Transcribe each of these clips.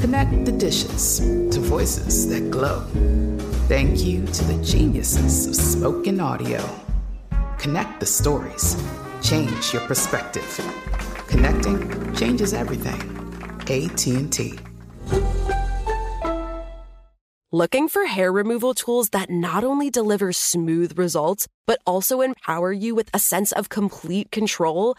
Connect the dishes to voices that glow. Thank you to the geniuses of spoken audio. Connect the stories. Change your perspective. Connecting changes everything. AT&T. Looking for hair removal tools that not only deliver smooth results, but also empower you with a sense of complete control?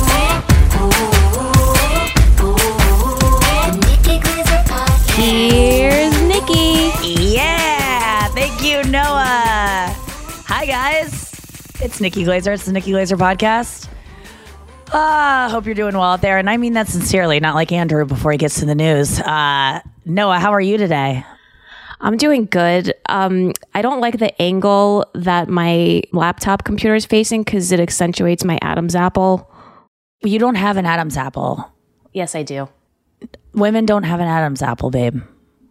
ooh, ooh, ooh. The Nikki Glaser Podcast. Here's Nikki. Yeah, thank you, Noah. Hi, guys. It's Nikki Glaser. It's the Nikki Glaser Podcast. Hope you're doing well out there, and I mean that sincerely, not like Andrew before he gets to the news. Noah, how are you today? I'm doing good. I don't like the angle that my laptop computer is facing because it accentuates my Adam's apple. You don't have an Adam's apple. Yes, I do. Women don't have an Adam's apple, babe.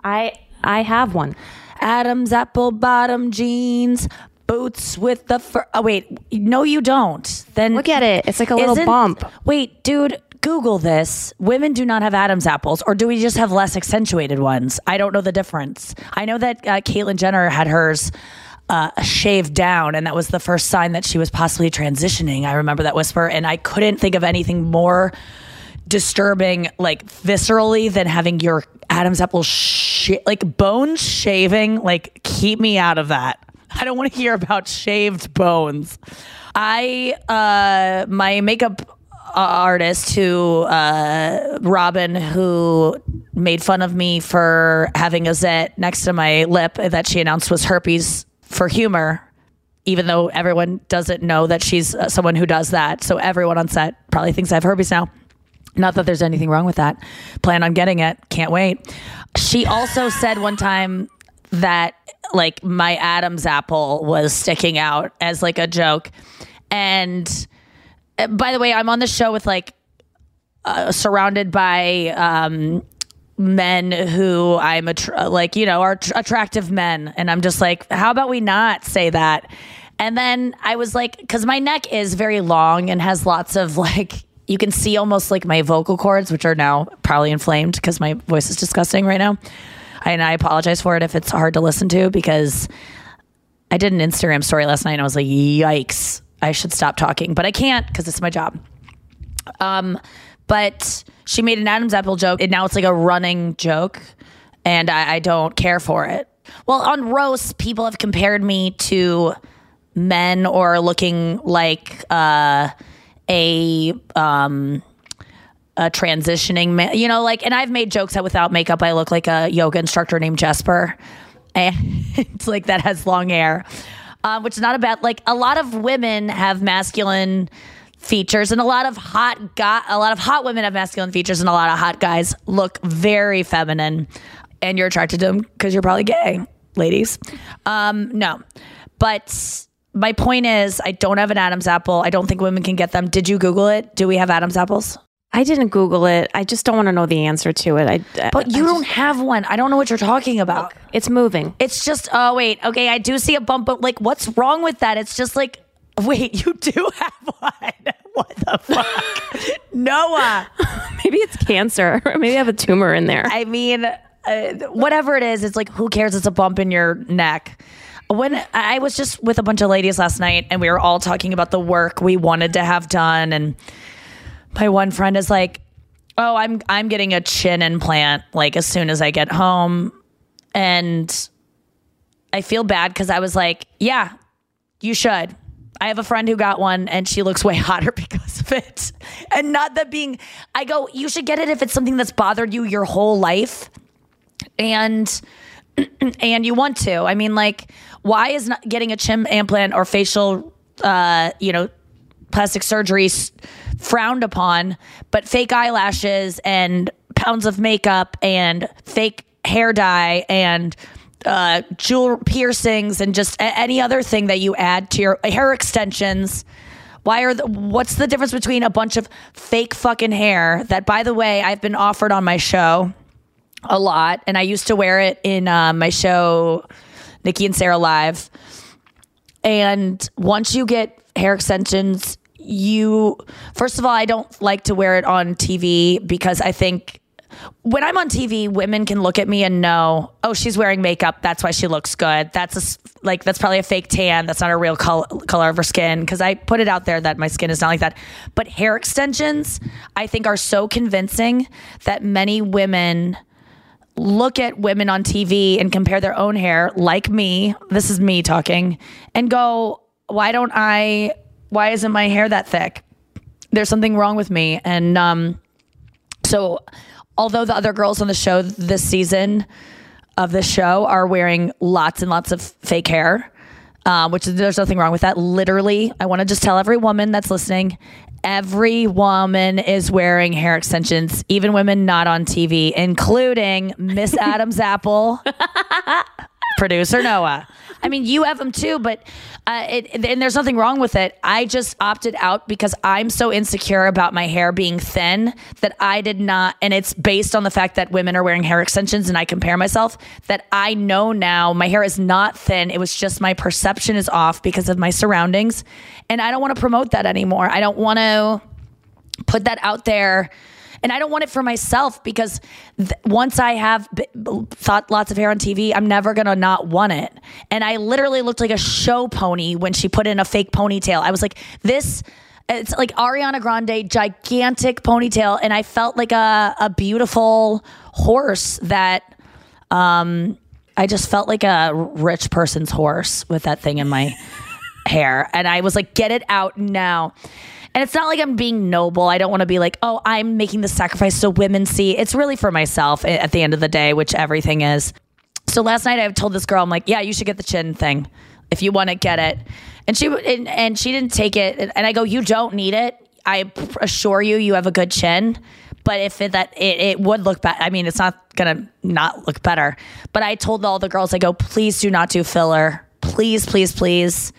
I have one. Adam's apple bottom jeans, boots with the fur. Oh, wait. No, you don't. Then look at it. It's like a little bump. Wait, dude. Google this. Women do not have Adam's apples, or do we just have less accentuated ones? I don't know the difference. I know that Caitlyn Jenner had hers shaved down, and that was the first sign that she was possibly transitioning. I remember that whisper, and I couldn't think of anything more disturbing, like viscerally, than having your Adam's apple like bones shaving. Like, keep me out of that. I don't want to hear about shaved bones. My makeup artist who Robin, who made fun of me for having a zit next to my lip that she announced was herpes for humor, even though everyone doesn't know that she's someone who does that. So everyone on set probably thinks I have herpes now. Not that there's anything wrong with that. Plan on getting it. Can't wait. She also said one time that like my Adam's apple was sticking out as like a joke. And by the way, I'm on the show with like surrounded by men who I'm attractive men, and I'm just like, how about we not say that? And then I was like, because my neck is very long and has lots of like You can see almost like my vocal cords, which are now probably inflamed because my voice is disgusting right now. And I apologize for it if it's hard to listen to, because I did an Instagram story last night and I was like, yikes, I should stop talking. But I can't because it's my job. But she made an Adam's apple joke, and now it's like a running joke, and I don't care for it. Well, on roasts, people have compared me to men or looking like a transitioning man, you know, like, and I've made jokes that without makeup, I look like a yoga instructor named Jesper. And it's like that has long hair, which is not a bad, like a lot of women have masculine features, and a lot of hot women have masculine features, and a lot of hot guys look very feminine, and you're attracted to them because you're probably gay, ladies. No, but my point is, I don't have an Adam's apple. I don't think women can get them. Did you Google it? Do we have Adam's apples? I didn't Google it. I just don't want to know the answer to it. But you don't have one. I don't know what you're talking about. Look, it's moving. It's just, oh, wait. Okay, I do see a bump, but like, what's wrong with that? It's just like, wait, you do have one. What the fuck? Noah. Maybe it's cancer. Maybe I have a tumor in there. I mean, whatever it is, it's like, who cares? It's a bump in your neck. When I was just with a bunch of ladies last night, and we were all talking about the work we wanted to have done, and my one friend is like, oh, I'm getting a chin implant like as soon as I get home. And I feel bad because I was like, yeah, you should. I have a friend who got one and she looks way hotter because of it. And not that being, I go, you should get it if it's something that's bothered you your whole life. And you want to. I mean, like, why is not getting a chin implant or facial, plastic surgery frowned upon, but fake eyelashes and pounds of makeup and fake hair dye and jewel piercings and just any other thing that you add to your hair extensions? What's the difference between a bunch of fake fucking hair that, by the way, I've been offered on my show a lot, and I used to wear it in my show Nikki and Sarah Live. And once you get hair extensions, first of all, I don't like to wear it on TV because I think when I'm on TV, women can look at me and know, oh, she's wearing makeup. That's why she looks good. That's probably a fake tan. That's not a real color of her skin. Cause I put it out there that my skin is not like that, but hair extensions I think are so convincing that many women look at women on TV and compare their own hair, like me. This is me talking, and go, why isn't my hair that thick? There's something wrong with me. And so although the other girls on the show this season of the show are wearing lots and lots of fake hair, which there's nothing wrong with that. Literally, I want to just tell every woman that's listening, every woman is wearing hair extensions, even women not on TV, including Miss Adam's Apple. Producer Noah. I mean, you have them too, but and there's nothing wrong with it. I just opted out because I'm so insecure about my hair being thin that I did not. And it's based on the fact that women are wearing hair extensions and I compare myself, that I know now my hair is not thin. It was just my perception is off because of my surroundings. And I don't want to promote that anymore. I don't want to put that out there. And I don't want it for myself because once I have thought lots of hair on TV, I'm never going to not want it. And I literally looked like a show pony when she put in a fake ponytail. I was like, this, it's like Ariana Grande, gigantic ponytail. And I felt like a beautiful horse that I just felt like a rich person's horse with that thing in my hair. And I was like, get it out now. And it's not like I'm being noble. I don't want to be like, oh, I'm making the sacrifice so women see. It's really for myself at the end of the day, which everything is. So last night I told this girl, I'm like, yeah, you should get the chin thing if you want to get it. And she didn't take it. And I go, you don't need it. I assure you, you have a good chin. But if it would look bad. I mean, it's not going to not look better. But I told all the girls, I go, please do not do filler. Please, please, please.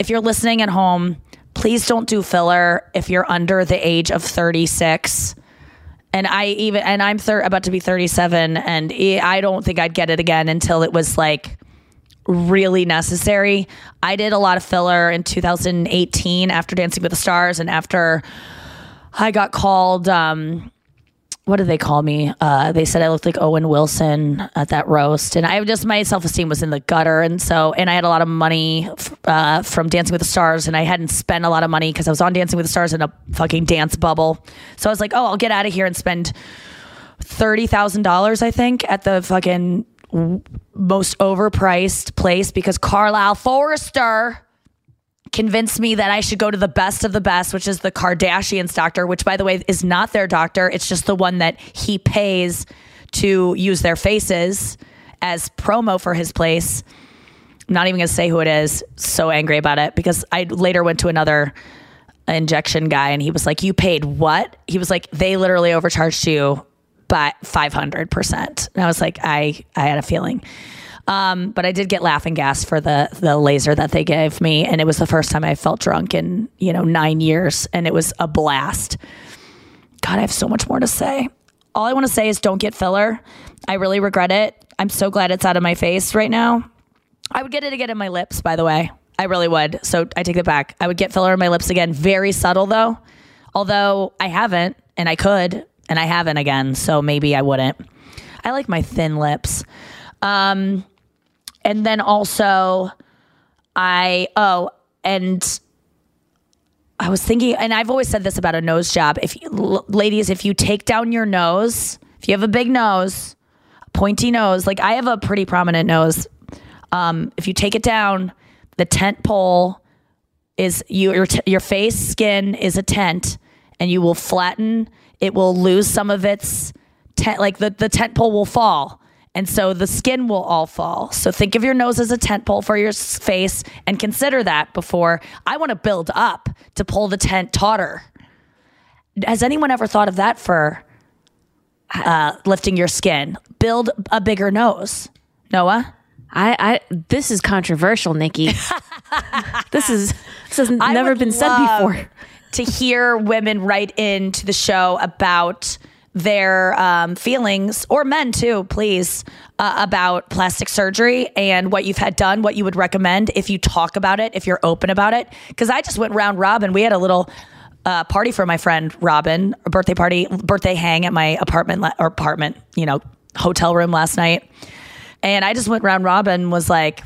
If you're listening at home, please don't do filler if you're under the age of 36. And I'm about to be 37, and I don't think I'd get it again until it was like really necessary. I did a lot of filler in 2018 after Dancing with the Stars and after I got called, what did they call me? They said I looked like Owen Wilson at that roast. And I just, my self-esteem was in the gutter. And so, and I had a lot of money from Dancing with the Stars, and I hadn't spent a lot of money because I was on Dancing with the Stars in a fucking dance bubble. So I was like, oh, I'll get out of here and spend $30,000, I think, at the fucking most overpriced place, because Carlisle Forrester convinced me that I should go to the best of the best, which is the Kardashians' doctor, which, by the way, is not their doctor. It's just the one that he pays to use their faces as promo for his place. I'm not even going to say who it is. So angry about it, because I later went to another injection guy and he was like, you paid what? He was like, they literally overcharged you by 500%. And I was like, I had a feeling. But I did get laughing gas for the laser that they gave me. And it was the first time I felt drunk in, 9 years. And it was a blast. God, I have so much more to say. All I want to say is don't get filler. I really regret it. I'm so glad it's out of my face right now. I would get it again in my lips, by the way. I really would. So I take it back. I would get filler in my lips again. Very subtle, though. Although I haven't, and I could, and I haven't again. So maybe I wouldn't. I like my thin lips. And then also I was thinking, and I've always said this about a nose job. If you, ladies, if you take down your nose, if you have a big nose, pointy nose, like I have a pretty prominent nose. If you take it down, the tent pole is your face skin is a tent, and you will flatten. It will lose some of its tent. Like the tent pole will fall. And so the skin will all fall. So think of your nose as a tent pole for your face, and consider that before. I want to build up to pull the tent tauter. Has anyone ever thought of that for lifting your skin? Build a bigger nose. Noah? This is controversial, Nikki. This has never been said before. To hear women write into the show about their feelings, or men too, please, about plastic surgery and what you've had done, what you would recommend if you talk about it, if you're open about it. Because I just went round robin. We had a little party for my friend Robin, a birthday hang at my apartment, hotel room last night. And I just went round robin, was like,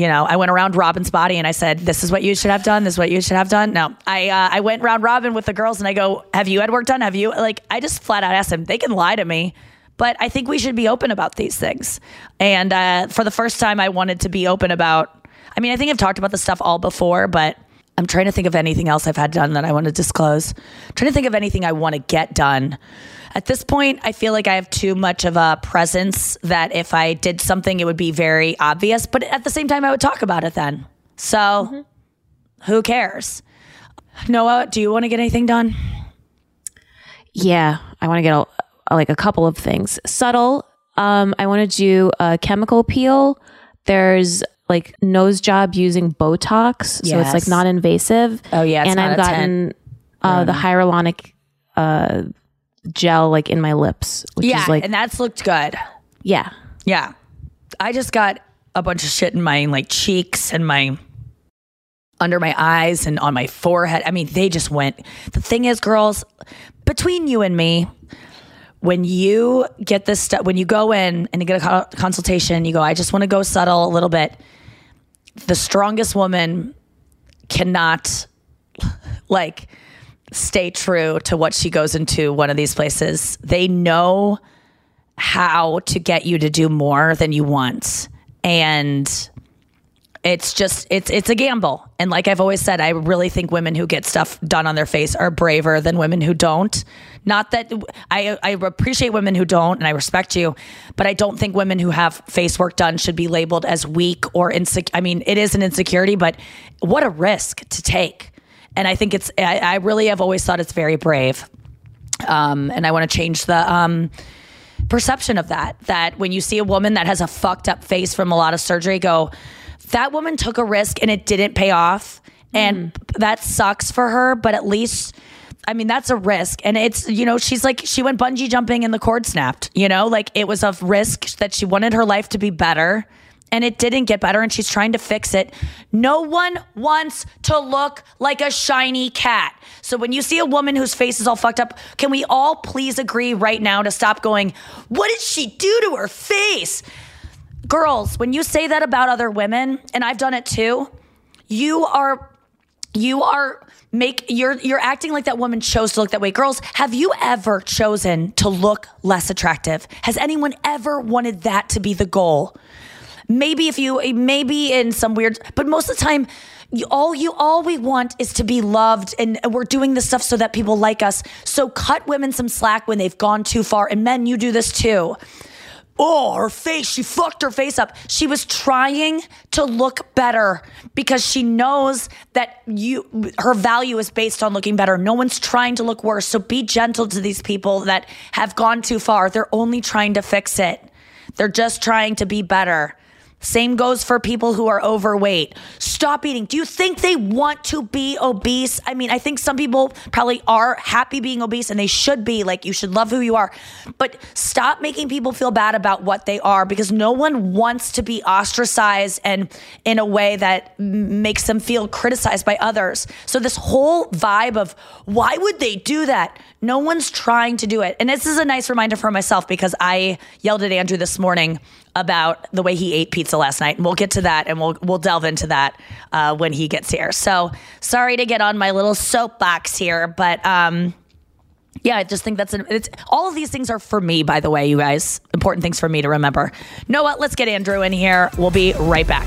I went around Robin's body and I said, this is what you should have done. This is what you should have done. No, I went round Robin with the girls and I go, have you had work done? Have you? Like, I just flat out asked them. They can lie to me, but I think we should be open about these things. And for the first time, I wanted to be open about, I think I've talked about this stuff all before, but I'm trying to think of anything else I've had done that I want to disclose. I'm trying to think of anything I want to get done. At this point, I feel like I have too much of a presence that if I did something, it would be very obvious. But at the same time, I would talk about it then. So who cares? Noah, do you want to get anything done? Yeah, I want to get a couple of things. Subtle. I want to do a chemical peel. There's nose job using Botox. Yes. So it's non-invasive. Oh, yeah. And I've gotten the hyaluronic gel in my lips, which is and that's looked good. Yeah I just got a bunch of shit in my cheeks and my under my eyes and on my forehead. They just went. The thing is, girls, between you and me, when you get this stuff, when you go in and you get a consultation, you go, I just want to go subtle a little bit. The strongest woman cannot stay true to what she goes into one of these places. They know how to get you to do more than you want. And it's just, it's a gamble. And like I've always said, I really think women who get stuff done on their face are braver than women who don't. Not that I appreciate women who don't, and I respect you, but I don't think women who have face work done should be labeled as weak or insecure. It is an insecurity, but what a risk to take. And I think I really have always thought it's very brave. And I want to change the perception of that when you see a woman that has a fucked up face from a lot of surgery, go, that woman took a risk and it didn't pay off. And that sucks for her, but at least, that's a risk. And it's, she's she went bungee jumping and the cord snapped, it was a risk that she wanted her life to be better. and it didn't get better, and she's trying to fix it. No one wants to look like a shiny cat. So when you see a woman whose face is all fucked up, can we all please agree right now to stop going, what did she do to her face? Girls, when you say that about other women, and I've done it too, you're acting like that woman chose to look that way. Girls, have you ever chosen to look less attractive? Has anyone ever wanted that to be the goal? Maybe in some weird, but most of the time, all we want is to be loved, and we're doing this stuff so that people like us. So cut women some slack when they've gone too far. And men, you do this too. Oh, her face, she fucked her face up. She was trying to look better because she knows that her value is based on looking better. No one's trying to look worse. So be gentle to these people that have gone too far. They're only trying to fix it. They're just trying to be better. Same goes for people who are overweight. Stop eating. Do you think they want to be obese? I mean, I think some people probably are happy being obese, and they should be. Like, you should love who you are. But stop making people feel bad about what they are, because no one wants to be ostracized and in a way that makes them feel criticized by others. So this whole vibe of why would they do that? No one's trying to do it. And this is a nice reminder for myself, because I yelled at Andrew this morning about the way he ate pizza last night. And we'll get to that, and we'll delve into that when he gets here. So sorry to get on my little soapbox here, but yeah, I just think all of these things are for me, by the way, you guys. Important things for me to remember. Noah, let's get Andrew in here. We'll be right back.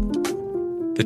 The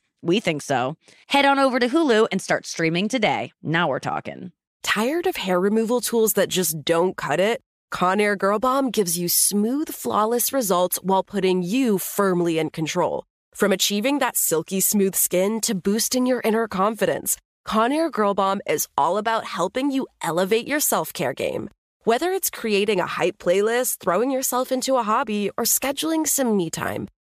We think so. Head on over to Hulu and start streaming today. Now we're talking. Tired of hair removal tools that just don't cut it? Conair Girl Bomb gives you smooth, flawless results while putting you firmly in control. From achieving that silky smooth skin to boosting your inner confidence, Conair Girl Bomb is all about helping you elevate your self-care game. Whether it's creating a hype playlist, throwing yourself into a hobby, or scheduling some me time,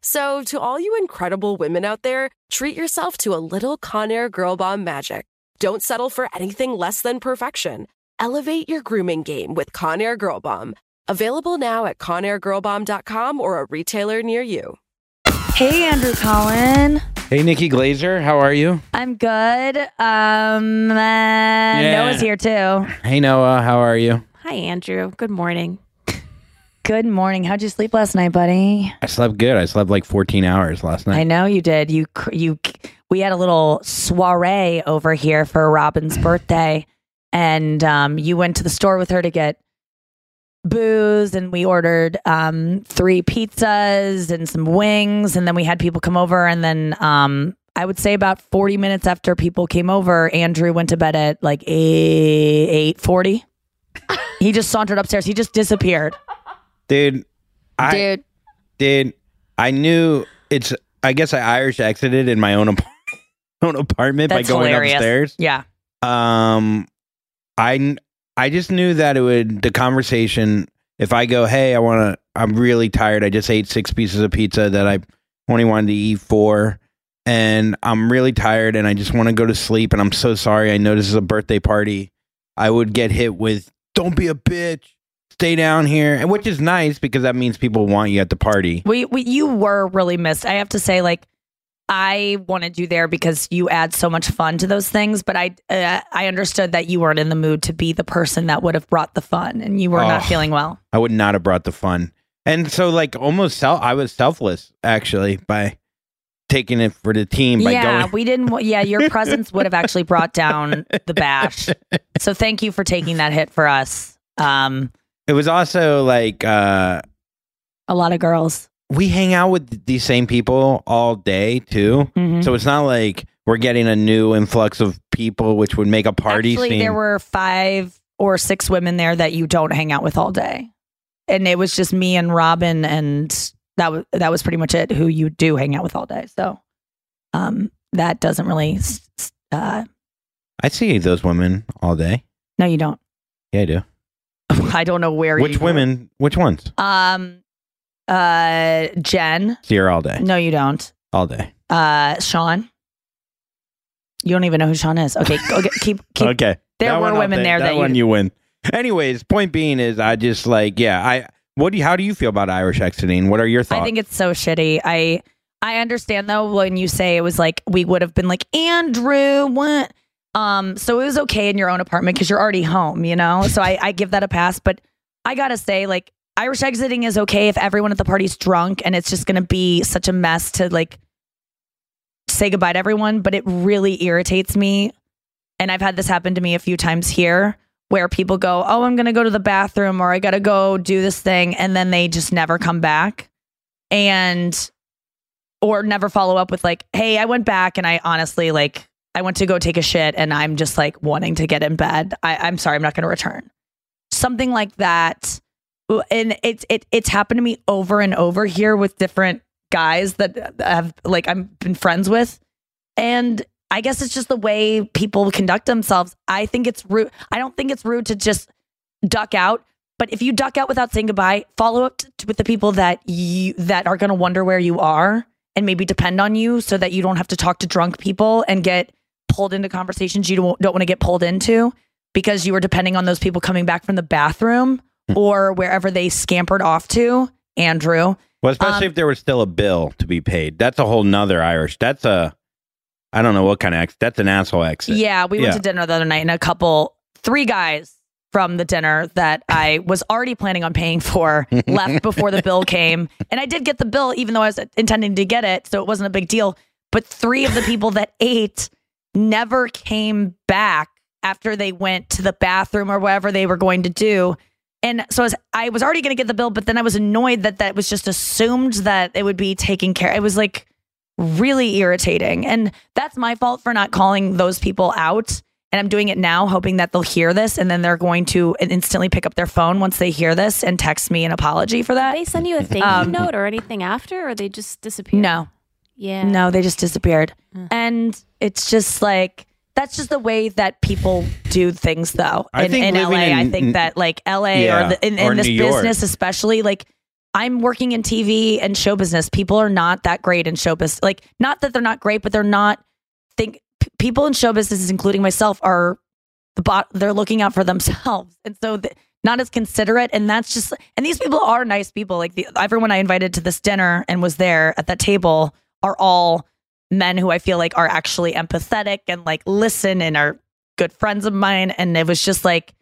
So to all you incredible women out there, treat yourself to a little Conair Girl Bomb magic. Don't settle for anything less than perfection. Elevate your grooming game with Conair Girl Bomb. Available now at ConairGirlBomb.com or a retailer near you. Hey, Andrew Collin. Hey, Nikki Glaser. How are you? I'm good. Noah's here, too. Hey, Noah. How are you? Hi, Andrew. Good morning. Good morning. How'd you sleep last night, buddy? I slept good. I slept like 14 hours last night. I know you did. We had a little soiree over here for Robin's birthday, and you went to the store with her to get booze, and we ordered 3 pizzas and some wings, and then we had people come over, and then I would say about 40 minutes after people came over, Andrew went to bed at like 8:40. He just sauntered upstairs. He just disappeared. Dude, I knew it's, I guess I Irish exited in my own apartment. That's by going hilarious. Upstairs. Yeah. I just knew that it would, the conversation, if I go, hey, I'm really tired. I just ate 6 pieces of pizza that I only wanted to eat 4. And I'm really tired and I just want to go to sleep. And I'm so sorry. I know this is a birthday party. I would get hit with, don't be a bitch. Stay down here. And which is nice because that means people want you at the party. You were really missed. I have to say, like, I wanted you there because you add so much fun to those things, but I understood that you weren't in the mood to be the person that would have brought the fun, and you were not feeling well. I would not have brought the fun, and so like I was selfless actually by taking it for the team. Your presence would have actually brought down the bash. So thank you for taking that hit for us. It was also like a lot of girls. We hang out with these same people all day, too. Mm-hmm. So it's not like we're getting a new influx of people, which would make a party scene. Actually, there were 5 or 6 women there that you don't hang out with all day. And it was just me and Robin, and that was pretty much it, who you do hang out with all day. So that doesn't really... I see those women all day. No, you don't. Yeah, I do. I don't know where which you... Which women? Go. Which ones? Jen. See her all day. No, you don't. All day. Sean. You don't even know who Sean is. Okay, keep. Okay. There were women there. That one you win. Anyways, point being is I just like, yeah, how do you feel about Irish exiting? What are your thoughts? I think it's so shitty. I understand though, when you say it was like, we would have been like, Andrew, what? So it was okay in your own apartment because you're already home, you know? So I give that a pass, but I gotta say, like, Irish exiting is okay if everyone at the party's drunk and it's just going to be such a mess to like say goodbye to everyone. But it really irritates me. And I've had this happen to me a few times here where people go, oh, I'm going to go to the bathroom or I got to go do this thing. And then they just never come back or never follow up with like, hey, I went back and I honestly like I went to go take a shit and I'm just like wanting to get in bed. I'm sorry, I'm not going to return. Something like that. And it's happened to me over and over here with different guys that have like I've been friends with, and I guess it's just the way people conduct themselves. I think it's rude. I don't think it's rude to just duck out, but if you duck out without saying goodbye, follow up with the people that are going to wonder where you are and maybe depend on you, so that you don't have to talk to drunk people and get pulled into conversations you don't want to get pulled into because you were depending on those people coming back from the bathroom. Or wherever they scampered off to, Andrew. Well, especially if there was still a bill to be paid. That's a whole nother Irish. That's I don't know what kind of exit. That's an asshole exit. Yeah, we went to dinner the other night and 3 guys from the dinner that I was already planning on paying for left before the bill came. And I did get the bill, even though I was intending to get it. So it wasn't a big deal. But 3 of the people that ate never came back after they went to the bathroom or whatever they were going to do. And so I was already going to get the bill, but then I was annoyed that was just assumed that it would be taken care of. It was like really irritating. And that's my fault for not calling those people out. And I'm doing it now, hoping that they'll hear this. And then they're going to instantly pick up their phone once they hear this and text me an apology for that. Did they send you a thank you note or anything after, or they just disappear? No. Yeah. No, they just disappeared. And it's just like, that's just the way that people do things though. I think in LA, or in this business, especially, like I'm working in TV and show business. People are not that great in show business. Like, not that they're not great, but they're not people in show businesses, including myself, are they're looking out for themselves. And so not as considerate. And that's just, and these people are nice people. Like everyone I invited to this dinner and was there at that table are all men who I feel like are actually empathetic and like listen and are good friends of mine. And it was just like,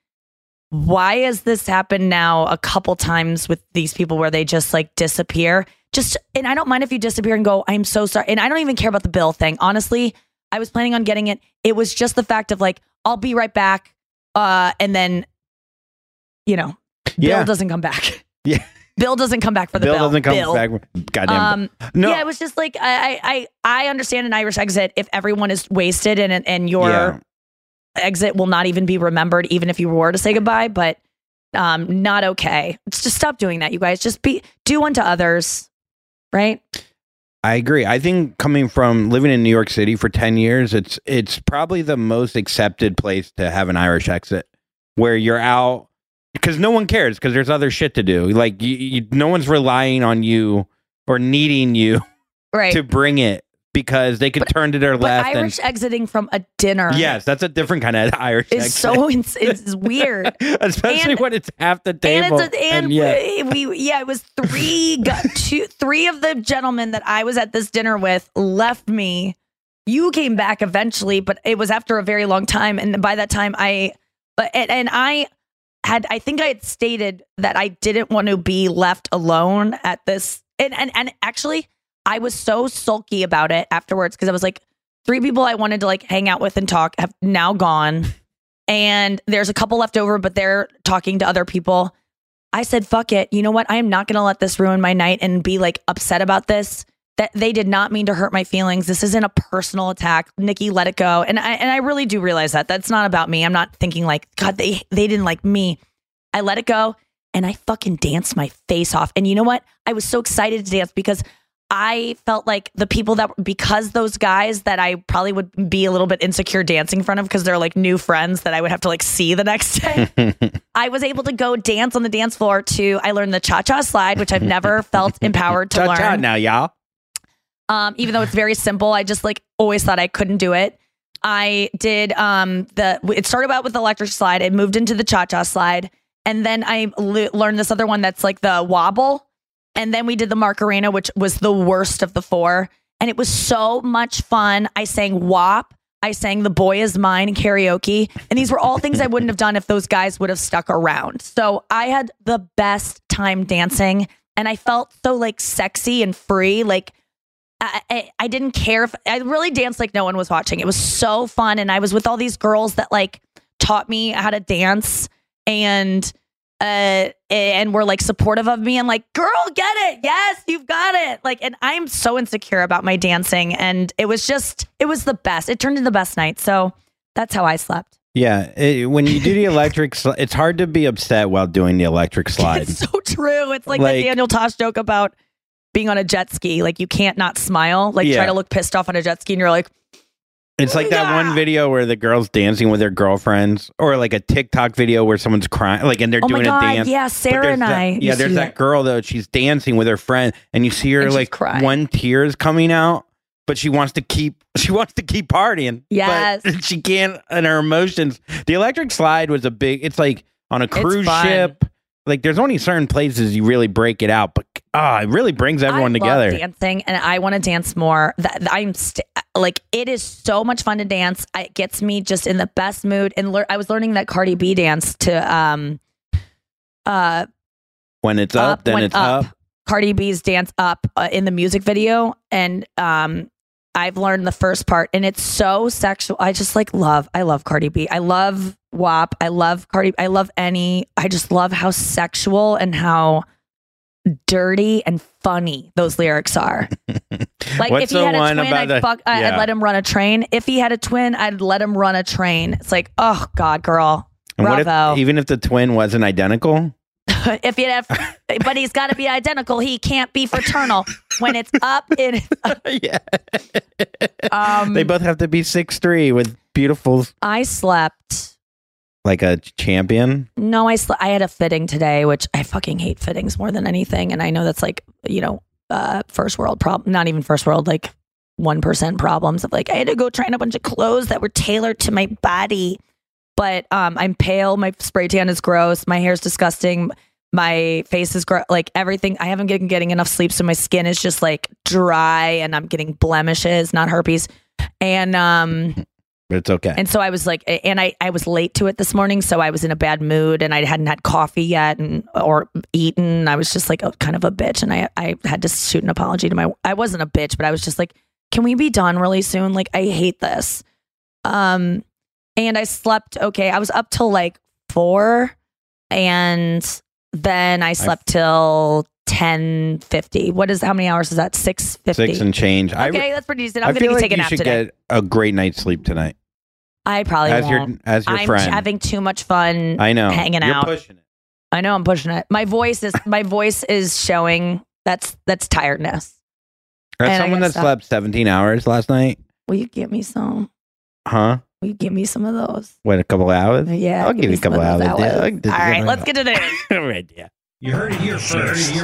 why has this happened now a couple times with these people where they just like disappear? And I don't mind if you disappear and go, I'm so sorry. And I don't even care about the bill thing. Honestly, I was planning on getting it. It was just the fact of like, I'll be right back. And then, you know, Bill doesn't come back. Yeah. Bill doesn't come back for the bill. Bill doesn't come back. Goddamn. No. Yeah, it was just like, I understand an Irish exit if everyone is wasted and your exit will not even be remembered, even if you were to say goodbye, but not okay. It's just stop doing that, you guys. Just do unto others, right? I agree. I think coming from living in New York City for 10 years, it's probably the most accepted place to have an Irish exit where you're out. Because no one cares, because there's other shit to do. Like, no one's relying on you or needing you to bring it because they could turn to their left. But Irish exiting from a dinner. Yes, that's a different kind of Irish exit. It's weird. Especially when it's half the table. It was three of the gentlemen that I was at this dinner with left me. You came back eventually, but it was after a very long time. And by that time, I had stated that I didn't want to be left alone at this. And actually, I was so sulky about it afterwards because I was like, three people I wanted to like hang out with and talk have now gone. And there's a couple left over, but they're talking to other people. I said, fuck it. You know what? I am not going to let this ruin my night and be like upset about this. That they did not mean to hurt my feelings. This isn't a personal attack. Nikki, let it go. And I really do realize that. That's not about me. I'm not thinking like, God, they didn't like me. I let it go and I fucking danced my face off. And you know what? I was so excited to dance because I felt like the people because those guys that I probably would be a little bit insecure dancing in front of because they're like new friends that I would have to like see the next day. I was able to go dance on the dance floor I learned the cha-cha slide, which I've never felt empowered to learn. Cha-cha now, y'all. Even though it's very simple, I just like always thought I couldn't do it. I did it started out with the electric slide. It moved into the cha-cha slide. And then I learned this other one that's like the wobble. And then we did the Macarena, which was the worst of the four. And it was so much fun. I sang WAP. I sang The Boy Is Mine in karaoke. And these were all things I wouldn't have done if those guys would have stuck around. So I had the best time dancing. And I felt so like sexy and free, like I didn't care if I really danced like no one was watching. It was so fun. And I was with all these girls that like taught me how to dance and were like supportive of me and like, girl, get it. Yes, you've got it. Like, and I'm so insecure about my dancing and it was the best. It turned into the best night. So that's how I slept. Yeah. When you do the electric slide, it's hard to be upset while doing the electric slide. It's so true. It's like the Daniel Tosh joke about being on a jet ski, like you can't not smile, like try to look pissed off on a jet ski and you're like, it's like that one video where the girl's dancing with their girlfriends or like a TikTok video where someone's crying, like, and they're doing a dance. Yeah, Sarah and I. Yeah, there's that girl though. She's dancing with her friend and you see her like one tear is coming out, but she wants to keep partying. Yes. But she can't, and her emotions. The electric slide was it's like on a cruise ship. Like there's only certain places you really break it out, but it really brings everyone together. I love dancing and I want to dance more. It is so much fun to dance. It gets me just in the best mood. And I was learning that Cardi B dance to when it's up, then it's up. Cardi B's dance up in the music video, and I've learned the first part, and it's so sexual. I just like I love Cardi B. I love WAP. I love Cardi B. I just love how sexual and how dirty and funny those lyrics are. Like if he had a twin, I'd let him run a train. If he had a twin, I'd let him run a train. It's like, oh God, girl. And bravo. Even if the twin wasn't identical? But he's got to be identical. He can't be fraternal. When it's up, it's up. Yeah. They both have to be 6'3" with beautiful. I slept like a champion. No, I had a fitting today, which I fucking hate fittings more than anything, and I know that's like, you know, first world problem. Not even first world, like 1% problems of like I had to go try on a bunch of clothes that were tailored to my body. But I'm pale. My spray tan is gross. My hair's disgusting. My face is gross. Like everything. I haven't been getting enough sleep. So my skin is just like dry and I'm getting blemishes, not herpes. And but it's okay. And so I was like, and I was late to it this morning. So I was in a bad mood and I hadn't had coffee yet or eaten. I was just like kind of a bitch. And I had to shoot an apology to I wasn't a bitch, but I was just like, can we be done really soon? Like, I hate this. And I slept okay. I was up till like 4 and then I slept till 10:50. How many hours is that? 6:50. 6 and change. Okay, that's pretty decent. I'm going to take a nap today. I feel like you should get a great night's sleep tonight. I probably won't. I'm friend. I'm having too much fun. I know. Hanging out. You're pushing it. I know I'm pushing it. My voice is showing. That's tiredness. As someone that slept 17 hours last night. Will you get me some? Huh? You give me some of those. What, a couple hours? Yeah, I'll give you a couple hours. All right, let's get to this. All right, yeah. You heard it here first.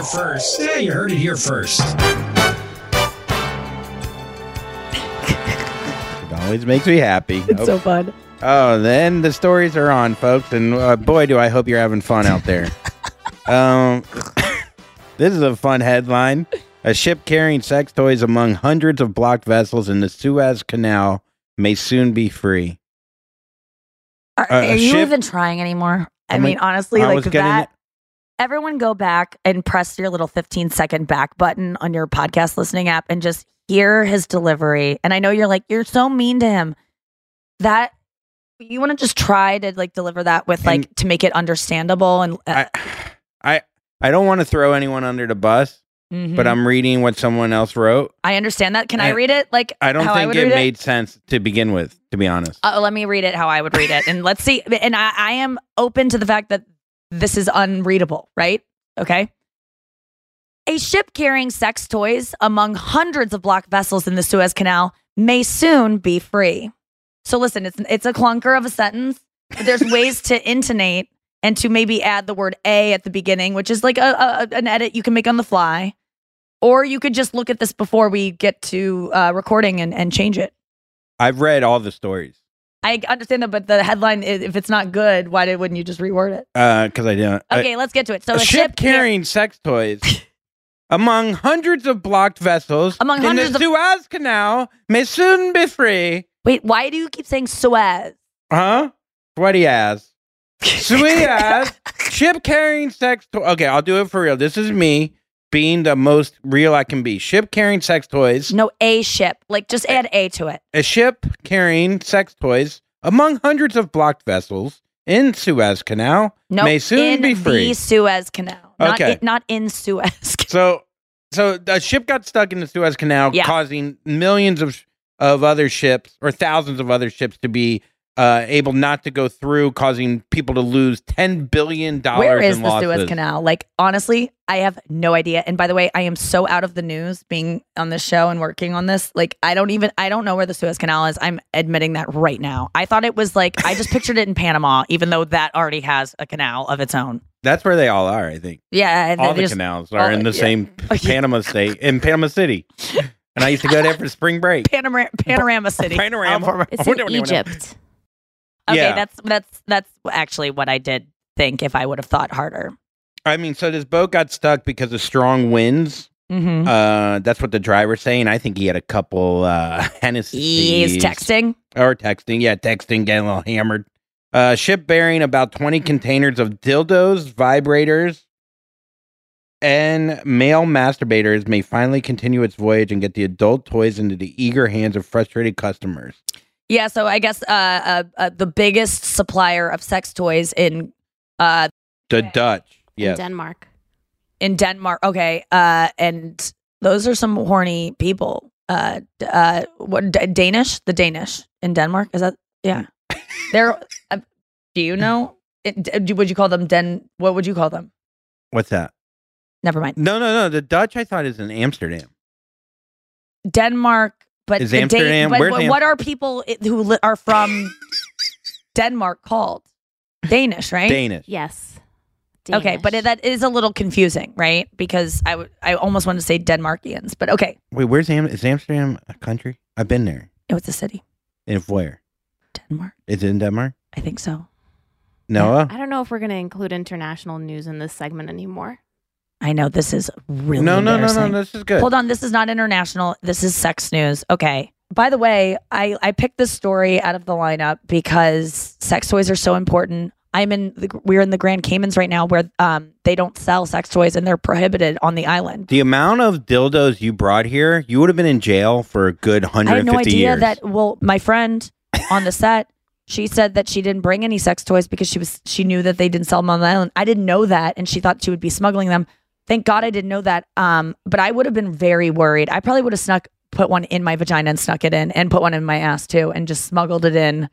Yeah, you heard it here first. It always makes me happy. It's so fun. Oh, then the stories are on, folks, and boy, do I hope you're having fun out there. This is a fun headline. A ship carrying sex toys among hundreds of blocked vessels in the Suez Canal may soon be free. Are you even trying anymore? I mean, honestly, like that. Everyone go back and press your little 15-second back button on your podcast listening app and just hear his delivery. And I know you're like, you're so mean to him. That you want to just try to like deliver that with like to make it understandable. And I don't want to throw anyone under the bus. Mm-hmm. But I'm reading what someone else wrote. I understand that. Can I read it? Like, I don't think it made sense to begin with, to be honest. Let me read it how I would read it. And let's see. And I am open to the fact that this is unreadable, right? Okay. A ship carrying sex toys among hundreds of blocked vessels in the Suez Canal may soon be free. So listen, it's a clunker of a sentence. But there's ways to intonate and to maybe add the word A at the beginning, which is like an edit you can make on the fly. Or you could just look at this before we get to recording and change it. I've read all the stories. I understand that, but the headline is, if it's not good, why wouldn't you just reword it? Because I didn't. Okay, let's get to it. So a ship carrying sex toys among hundreds of blocked vessels in the Suez Canal may soon be free. Wait, why do you keep saying Suez? Huh? Sweaty ass. Sweaty ass. Ship carrying sex toys. Okay, I'll do it for real. This is me. Being the most real I can be. Ship carrying sex toys. No, a ship. Like, just add A to it. A ship carrying sex toys among hundreds of blocked vessels in Suez Canal may soon be free. In the Suez Canal. Okay. Not in Suez Canal. So a ship got stuck in the Suez Canal, causing millions of other ships or thousands of other ships to be able not to go through, causing people to lose $10 billion in losses. Where is the Suez Canal? Like, honestly, I have no idea. And by the way, I am so out of the news being on this show and working on this. Like, I don't know where the Suez Canal is. I'm admitting that right now. I thought it was like, I just pictured it in Panama, even though that already has a canal of its own. That's where they all are, I think. Yeah. All the canals are in the same Panama state, in Panama City. And I used to go there for spring break. Panorama City. Panorama. It's in Egypt. Okay, yeah. That's actually what I did think if I would have thought harder. I mean, so this boat got stuck because of strong winds. Mm-hmm. That's what the driver's saying. I think he had a couple Hennessy. He's texting? Or texting, yeah, getting a little hammered. Ship bearing about 20 containers of dildos, vibrators, and male masturbators may finally continue its voyage and get the adult toys into the eager hands of frustrated customers. Yeah, so I guess the biggest supplier of sex toys in the Dutch, yeah, Denmark. In Denmark, okay, and those are some horny people. What Danish? The Danish in Denmark is that? Yeah, they're. Do you know? Would you call them What would you call them? What's that? Never mind. No. The Dutch, I thought, is in Amsterdam. Denmark, but is Amsterdam? What are people who are from Denmark called? Danish, right? Danish. Yes. Danish. Okay, but that is a little confusing, right? Because I almost wanted to say Denmarkians, but okay. Wait, is Amsterdam a country? I've been there. It was a city. In where? Denmark. Is it in Denmark? I think so. Noah? Yeah, I don't know if we're going to include international news in this segment anymore. I know, this is really No, this is good. Hold on, this is not international. This is sex news. Okay. By the way, I picked this story out of the lineup because sex toys are so important. We're in the Grand Caymans right now where they don't sell sex toys and they're prohibited on the island. The amount of dildos you brought here, you would have been in jail for a good 150 years. I had no idea that, well, my friend on the set, she said that she didn't bring any sex toys because she knew that they didn't sell them on the island. I didn't know that, and she thought she would be smuggling them. Thank God I didn't know that. But I would have been very worried. I probably would have put one in my vagina and snuck it in, and put one in my ass too, and just smuggled it in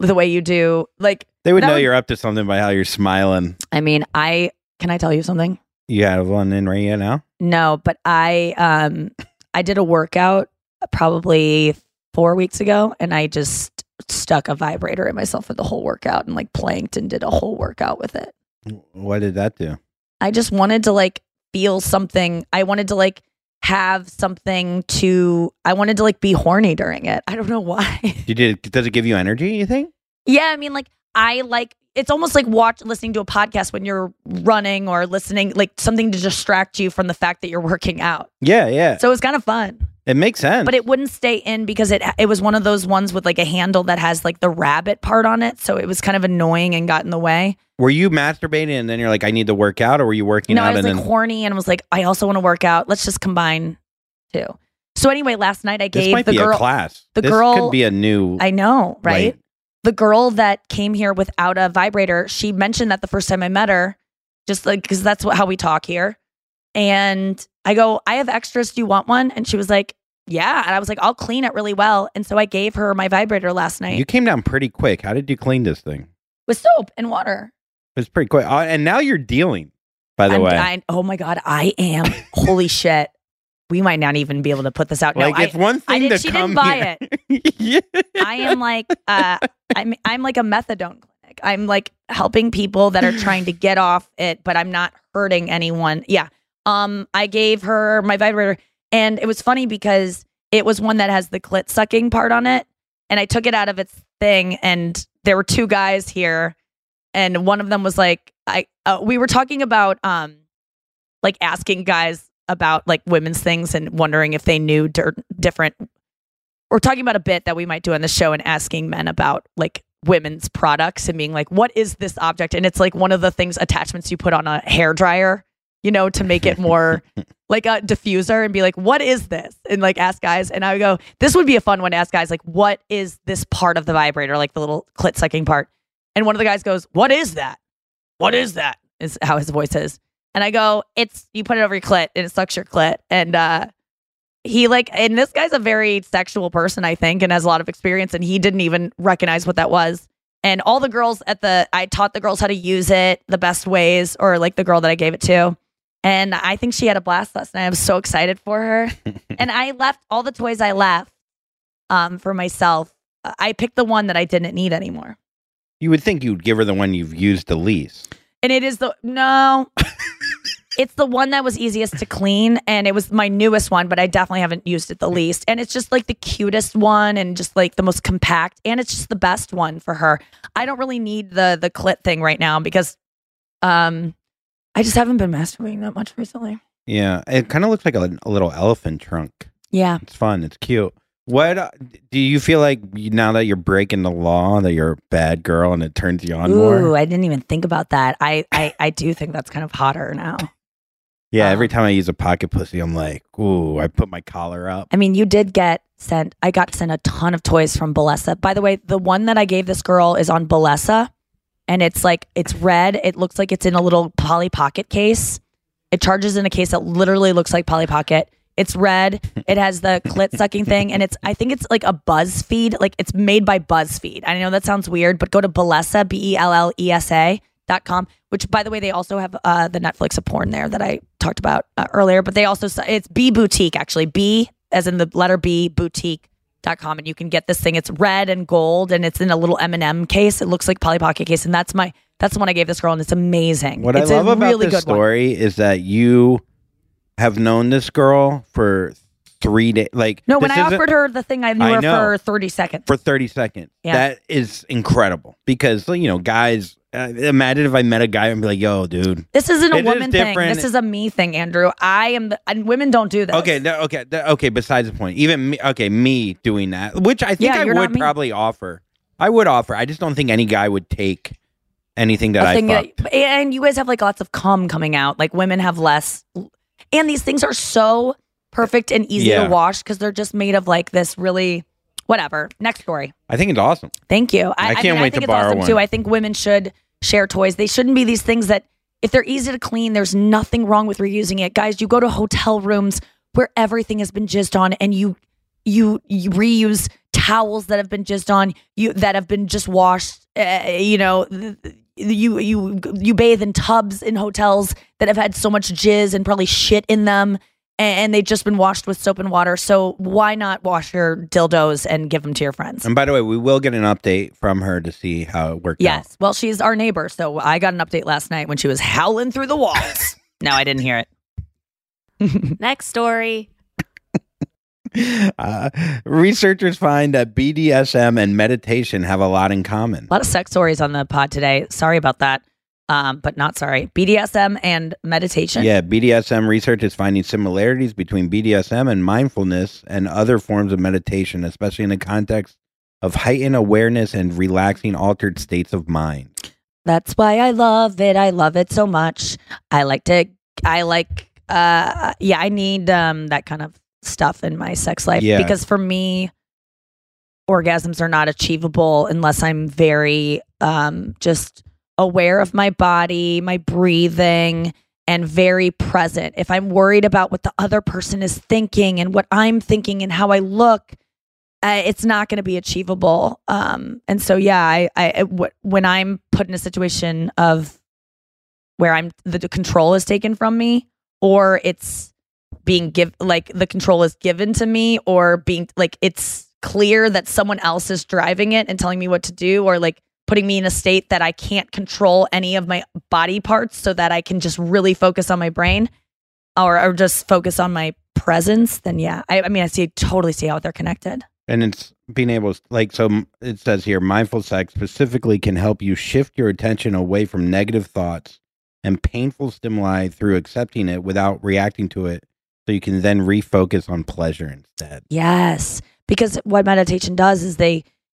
the way you do. Like, they would know you're up to something by how you're smiling. I mean, can I tell you something? You have one in right now? No, but I did a workout probably 4 weeks ago, and I just stuck a vibrator in myself for the whole workout and like planked and did a whole workout with it. What did that do? I just wanted to like feel something. I wanted to like have something to, I wanted to like be horny during it. I don't know why. Does it give you energy, you think? Yeah, I mean, like I like, it's almost like listening to a podcast when you're running or listening, like something to distract you from the fact that you're working out. Yeah. So it was kind of fun. It makes sense. But it wouldn't stay in because it was one of those ones with like a handle that has like the rabbit part on it. So it was kind of annoying and got in the way. Were you masturbating and then you're like, I need to work out, or were you working out? No, I was horny and was like, I also want to work out. Let's just combine two. So anyway, last night I gave the girl. This might be a class. This could be a new. I know, right? Like, the girl that came here without a vibrator, she mentioned that the first time I met her, just like, because that's how we talk here. And I go, I have extras. Do you want one? And she was like, yeah. And I was like, I'll clean it really well. And so I gave her my vibrator last night. You came down pretty quick. How did you clean this thing? With soap and water. It was pretty quick. And now you're dealing, by the way. Oh my God, I am. Holy shit. We might not even be able to put this out. Like, no, it's one thing she didn't buy it. Yeah. I am like, I'm like a methadone clinic. I'm like helping people that are trying to get off it, but I'm not hurting anyone. Yeah. I gave her my vibrator. And it was funny because it was one that has the clit sucking part on it. And I took it out of its thing. And there were two guys here. And one of them was like, we were talking about like asking guys about like women's things and wondering if they knew different. We're talking about a bit that we might do on the show and asking men about like women's products and being like, what is this object? And it's like one of the things, attachments you put on a hairdryer, you know, to make it more like a diffuser, and be like, what is this? And like ask guys. And I would go, this would be a fun one to ask guys, like, what is this part of the vibrator? Like the little clit sucking part. And one of the guys goes, what is that? What is that? Is how his voice is. And I go, you put it over your clit and it sucks your clit. And and this guy's a very sexual person, I think, and has a lot of experience, and he didn't even recognize what that was. And all the girls I taught the girls how to use it the best ways, or like the girl that I gave it to. And I think she had a blast last night. I was so excited for her. And I left all the toys for myself. I picked the one that I didn't need anymore. You would think you'd give her the one you've used the least. And it is no. It's the one that was easiest to clean. And it was my newest one, but I definitely haven't used it the least. And it's just like the cutest one and just like the most compact. And it's just the best one for her. I don't really need the clit thing right now because I just haven't been masturbating that much recently. Yeah. It kind of looks like a little elephant trunk. Yeah. It's fun. It's cute. What do you feel like now that you're breaking the law, that you're a bad girl and it turns you on more? Ooh, I didn't even think about that. I do think that's kind of hotter now. Yeah, every time I use a pocket pussy, I'm like, ooh, I put my collar up. I mean, you did get sent. I got sent a ton of toys from Bellesa. By the way, the one that I gave this girl is on Bellesa, and it's like, it's red. It looks like it's in a little Polly Pocket case. It charges in a case that literally looks like Polly Pocket. It's red. It has the clit sucking thing. And I think it's like a BuzzFeed. Like, it's made by BuzzFeed. I know that sounds weird, but go to Bellesa, Bellesa MyWifeAndKids.com, which, by the way, they also have the Netflix of porn there that I talked about earlier. But they also, it's B Boutique, actually. B as in the letter B, boutique.com. And you can get this thing. It's red and gold, and it's in a little M&M case. It looks like Polly Pocket case. And that's the one I gave this girl, and it's amazing. What it's I love a about really this story one. Is that you have known this girl for 3 days. Like, no, when I offered her the thing, I knew her for 30 seconds. For 30 seconds. Yeah. That is incredible because, you know, guys, imagine if I met a guy and be like, yo, dude. This isn't a woman thing. This is a me thing, Andrew. And women don't do this. Okay. Besides the point. Even me, me doing that, which I think I would probably offer. I would offer. I just don't think any guy would take anything that I fucked. And you guys have like lots of cum coming out. Like women have less. And these things are so perfect and easy to wash because they're just made of like this really whatever. Next story. I think it's awesome. Thank you. I can't wait to borrow one. I think women should share toys. They shouldn't be these things that if they're easy to clean, there's nothing wrong with reusing it. Guys, you go to hotel rooms where everything has been jizzed on and you reuse towels that have been jizzed on, that have been just washed, you bathe in tubs in hotels that have had so much jizz and probably shit in them, and they've just been washed with soap and water. So why not wash your dildos and give them to your friends? And by the way, we will get an update from her to see how it worked out. Yes. Well, she's our neighbor, so I got an update last night when she was howling through the walls. No, I didn't hear it. Next story. Researchers find that BDSM and meditation have a lot in common. A lot of sex stories on the pod today. Sorry about that, but not sorry. BDSM and meditation. Yeah, BDSM research is finding similarities between BDSM and mindfulness and other forms of meditation, especially in the context of heightened awareness and relaxing altered states of mind. That's why I love it. I love it so much. I need that kind of stuff in my sex life because for me orgasms are not achievable unless I'm very just aware of my body, my breathing, and very present. If I'm worried about what the other person is thinking and what I'm thinking and how I look, it's not going to be achievable. And so when I'm put in a situation of where the control is taken from me, or it's the control is given to me, or being like it's clear that someone else is driving it and telling me what to do, or like putting me in a state that I can't control any of my body parts so that I can just really focus on my brain or just focus on my presence, then I totally see how they're connected. And it's being able to, like, so it says here, mindful sex specifically can help you shift your attention away from negative thoughts and painful stimuli through accepting it without reacting to it. So you can then refocus on pleasure instead. Yes, because what meditation does is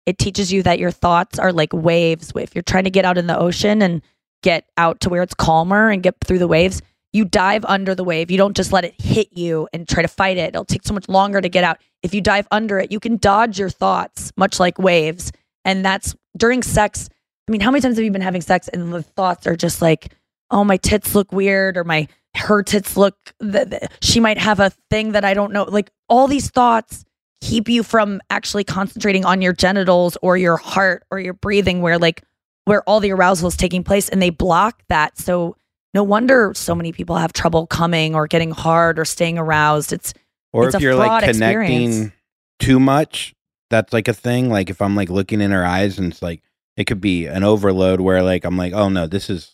it teaches you that your thoughts are like waves. If you're trying to get out in the ocean and get out to where it's calmer and get through the waves, you dive under the wave. You don't just let it hit you and try to fight it. It'll take so much longer to get out. If you dive under it, you can dodge your thoughts, much like waves. And that's during sex. I mean, how many times have you been having sex and the thoughts are just like, oh, my tits look weird, or her tits look, she might have a thing that I don't know. Like, all these thoughts keep you from actually concentrating on your genitals or your heart or your breathing, where all the arousal is taking place, and they block that. So no wonder so many people have trouble coming or getting hard or staying aroused. It's if you're like connecting too much, that's like a thing. Like if I'm like looking in her eyes and it's like, it could be an overload where like, I'm like, oh no, this is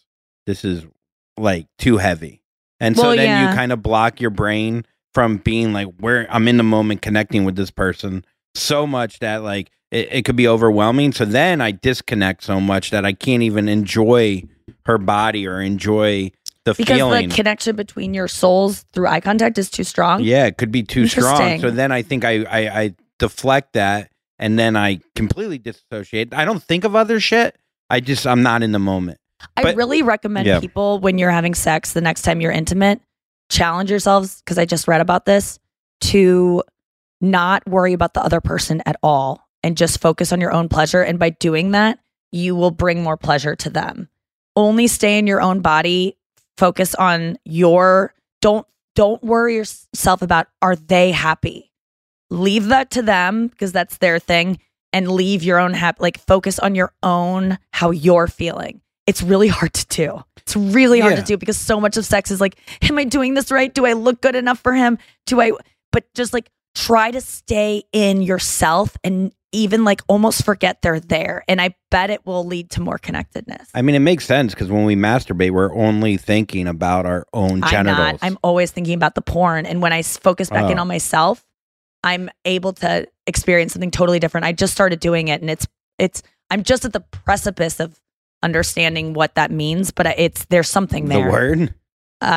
like too heavy. And so you kind of block your brain from being like, where I'm in the moment connecting with this person so much that like it could be overwhelming. So then I disconnect so much that I can't even enjoy her body or enjoy the feeling. Because the connection between your souls through eye contact is too strong. Yeah, it could be too strong. So then I think I deflect that, and then I completely disassociate. I don't think of other shit. I'm not in the moment. I really recommend people, when you're having sex, the next time you're intimate, challenge yourselves, because I just read about this, to not worry about the other person at all and just focus on your own pleasure. And by doing that, you will bring more pleasure to them. Only stay in your own body. Focus on don't worry yourself about, are they happy? Leave that to them, because that's their thing, and leave your own focus on your own, how you're feeling. it's really hard to do. It's really hard to do because so much of sex is like, am I doing this right? Do I look good enough for him? But just like try to stay in yourself and even like almost forget they're there. And I bet it will lead to more connectedness. I mean, it makes sense because when we masturbate, we're only thinking about our own genitals. I'm always thinking about the porn. And when I focus back in on myself, I'm able to experience something totally different. I just started doing it and I'm just at the precipice of understanding what that means, but there's something there. The word?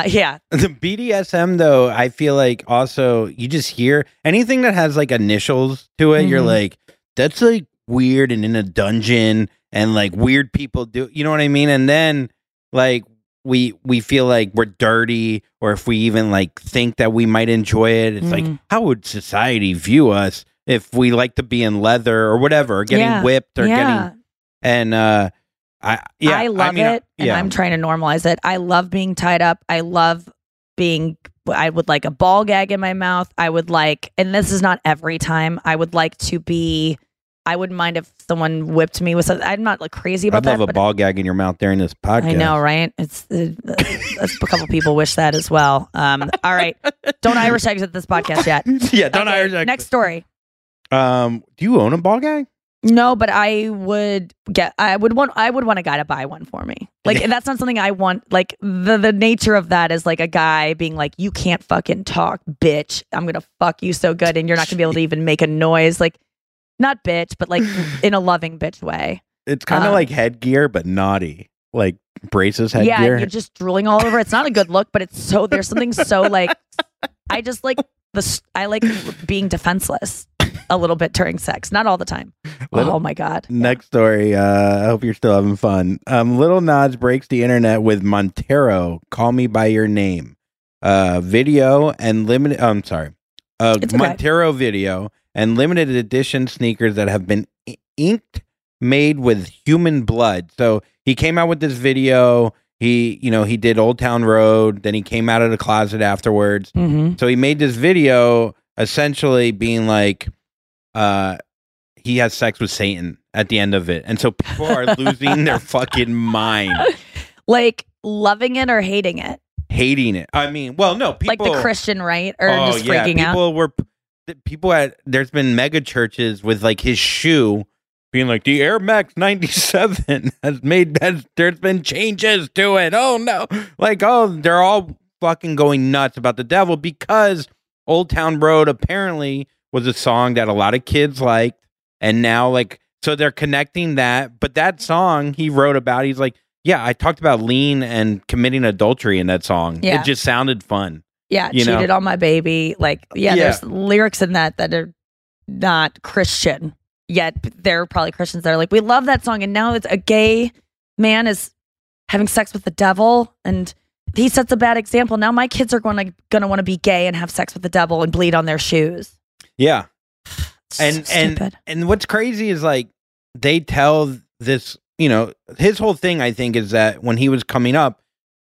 Yeah. The BDSM though, I feel like also you just hear anything that has like initials to it. Mm-hmm. You're like, that's like weird and in a dungeon and like weird people do, you know what I mean? And then like we feel like we're dirty, or if we even like think that we might enjoy it, it's like, how would society view us if we like to be in leather or whatever, or getting whipped or getting, and I love it, and I'm trying to normalize it. I love being tied up. I would like a ball gag in my mouth. I would like, and this is not every time, I would like to be, I wouldn't mind if someone whipped me with something. I'm not like crazy about that. I'd love a ball gag in your mouth during this podcast. I know, right? It's a couple people wish that as well. All right. Don't Irish exit this podcast yet. Yeah, don't Irish exit. Next story. Do you own a ball gag? No, but I would want a guy to buy one for me. Like, that's not something I want. Like the nature of that is like a guy being like, you can't fucking talk, bitch. I'm going to fuck you so good. And you're not going to be able to even make a noise. Like, not bitch, but like in a loving bitch way. It's kind of like headgear, but naughty. Like braces headgear. Yeah, you're just drooling all over. It's not a good look, but it's so, there's something so like, I like being defenseless a little bit during sex. Not all the time. Oh my God. Next story. I hope you're still having fun. Lil Nas breaks the internet with Montero, Call Me by Your Name. Montero video and limited edition sneakers that have been inked, made with human blood. So he came out with this video. He did Old Town Road. Then he came out of the closet afterwards. Mm-hmm. So he made this video essentially being like, he has sex with Satan at the end of it. And so people are losing their fucking mind. Like loving it or hating it? Hating it. I mean, well, no. People, like the Christian right? Or just freaking out? There's been mega churches with like his shoe being like the Air Max 97 has made that. There's been changes to it. Oh no. Like, they're all fucking going nuts about the devil because Old Town Road apparently was a song that a lot of kids liked. And now like, so they're connecting that, but that song he wrote about, he's like, yeah, I talked about lean and committing adultery in that song. Yeah. It just sounded fun. Yeah, cheated on my baby. Like, there's lyrics in that are not Christian. Yet there are probably Christians that are like, we love that song. And now it's a gay man is having sex with the devil. And he sets a bad example. Now my kids are going to want to be gay and have sex with the devil and bleed on their shoes. Yeah. And what's crazy is like, they tell this, his whole thing, I think, is that when he was coming up,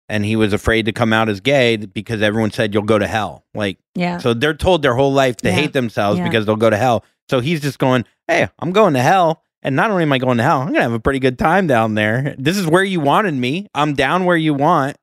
and he was afraid to come out as gay because everyone said you'll go to hell. Like, so they're told their whole life to hate themselves because they'll go to hell. So he's just going, hey, I'm going to hell. And not only am I going to hell, I'm going to have a pretty good time down there. This is where you wanted me. I'm down where you want.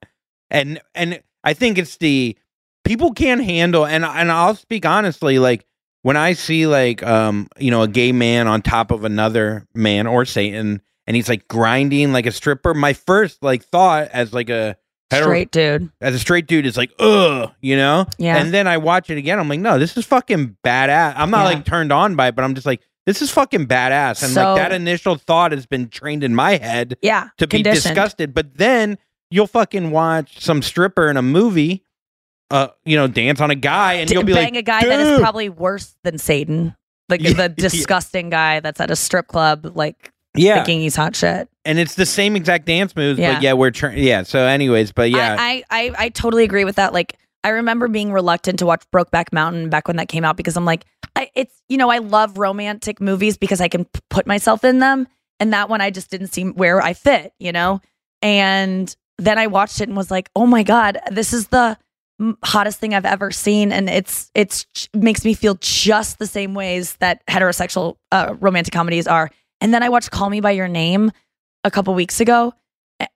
And I think it's the people can't handle. And I'll speak honestly, like when I see like, a gay man on top of another man or Satan, and he's like grinding like a stripper. My first like thought as like a straight dude. As a straight dude, it's like, ugh, Yeah. And then I watch it again. I'm like, no, this is fucking badass. I'm not like turned on by it, but I'm just like, this is fucking badass. And so, like that initial thought has been trained in my head to be disgusted. But then you'll fucking watch some stripper in a movie, dance on a guy and you'll be bang like, a guy that is probably worse than Satan. Like the disgusting guy that's at a strip club, like thinking he's hot shit. And it's the same exact dance moves, but we're trying. Yeah. So anyways, but yeah, I totally agree with that. Like, I remember being reluctant to watch Brokeback Mountain back when that came out because I'm like, I love romantic movies because I can put myself in them. And that one, I just didn't see where I fit, and then I watched it and was like, oh my God, this is the hottest thing I've ever seen. And it's makes me feel just the same ways that heterosexual romantic comedies are. And then I watched Call Me by Your Name a couple weeks ago,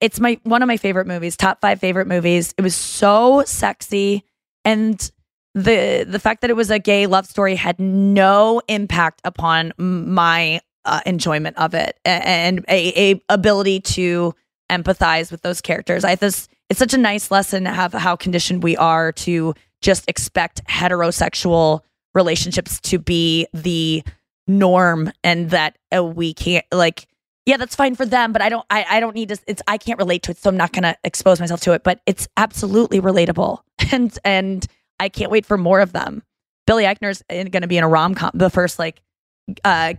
It's one of my favorite movies, top 5 favorite movies. It was so sexy, and the fact that it was a gay love story had no impact upon my enjoyment of it and a ability to empathize with those characters. It's such a nice lesson to have how conditioned we are to just expect heterosexual relationships to be the norm, and that we can't, like, yeah, that's fine for them, but I don't need to. I can't relate to it, so I'm not going to expose myself to it. But it's absolutely relatable, and I can't wait for more of them. Billy Eichner's going to be in a rom-com, the first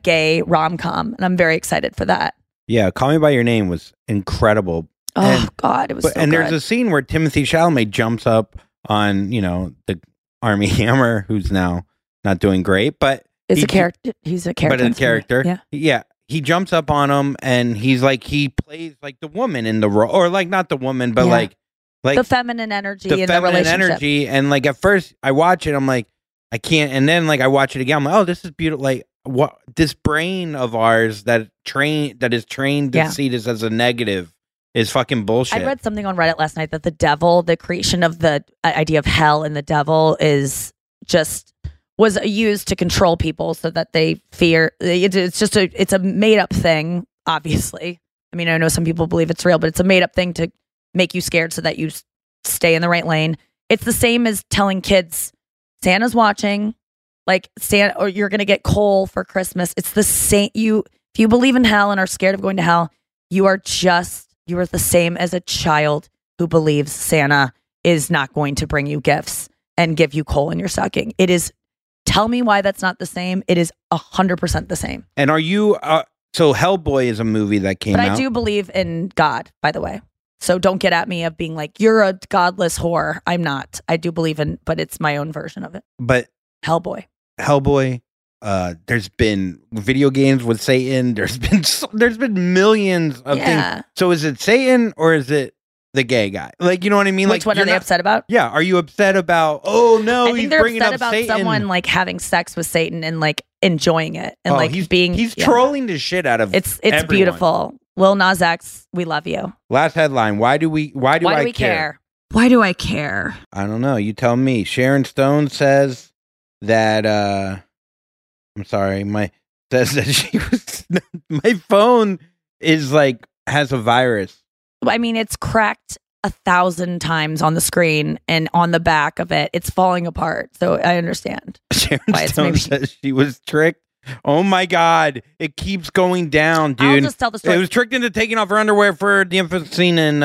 gay rom-com, and I'm very excited for that. Yeah, Call Me by Your Name was incredible. God, it was so good. And there's a scene where Timothée Chalamet jumps up on, the Armie Hammer, who's now not doing great, but he's a character. But a character. Yeah. Yeah. He jumps up on him, and he's he plays the woman in the role, or not the woman, but the feminine energy in the relationship. And at first I watch it, I'm like, I can't. And then I watch it again. I'm like, oh, this is beautiful. What this brain of ours that is trained to see this as a negative is fucking bullshit. I read something on Reddit last night that the creation of the idea of hell and the devil was used to control people so that they fear. It's just it's a made up thing, obviously. I mean, I know some people believe it's real, but it's a made up thing to make you scared so that you stay in the right lane. It's the same as telling kids Santa's watching, or you're going to get coal for Christmas. It's the same. If you believe in hell and are scared of going to hell, you are the same as a child who believes Santa is not going to bring you gifts and give you coal in your stocking. It is. Tell me why that's not the same. It is 100% the same. And are you? So Hellboy is a movie that came out. But I do believe in God, by the way. So don't get at me of being you're a godless whore. I'm not. I do believe in, but it's my own version of it. But Hellboy. There's been video games with Satan. There's been millions of things. So is it Satan or is it the gay guy? You know what I mean? Which one are they upset about? Yeah. Are you upset about? Oh no, he's bringing up Satan. I think they're upset about someone having sex with Satan and enjoying it and he's trolling the shit out of it's everyone. Beautiful. Lil Nas X, we love you. Last headline. Why do we care? Why do I care? I don't know. You tell me. Sharon Stone says that. I'm sorry. My phone is has a virus. I mean, it's cracked 1,000 times on the screen and on the back of it. It's falling apart. So I understand. Sharon Stone says she was tricked. Oh my God! It keeps going down, dude. I'll just tell the story. It was tricked into taking off her underwear for the infant scene. And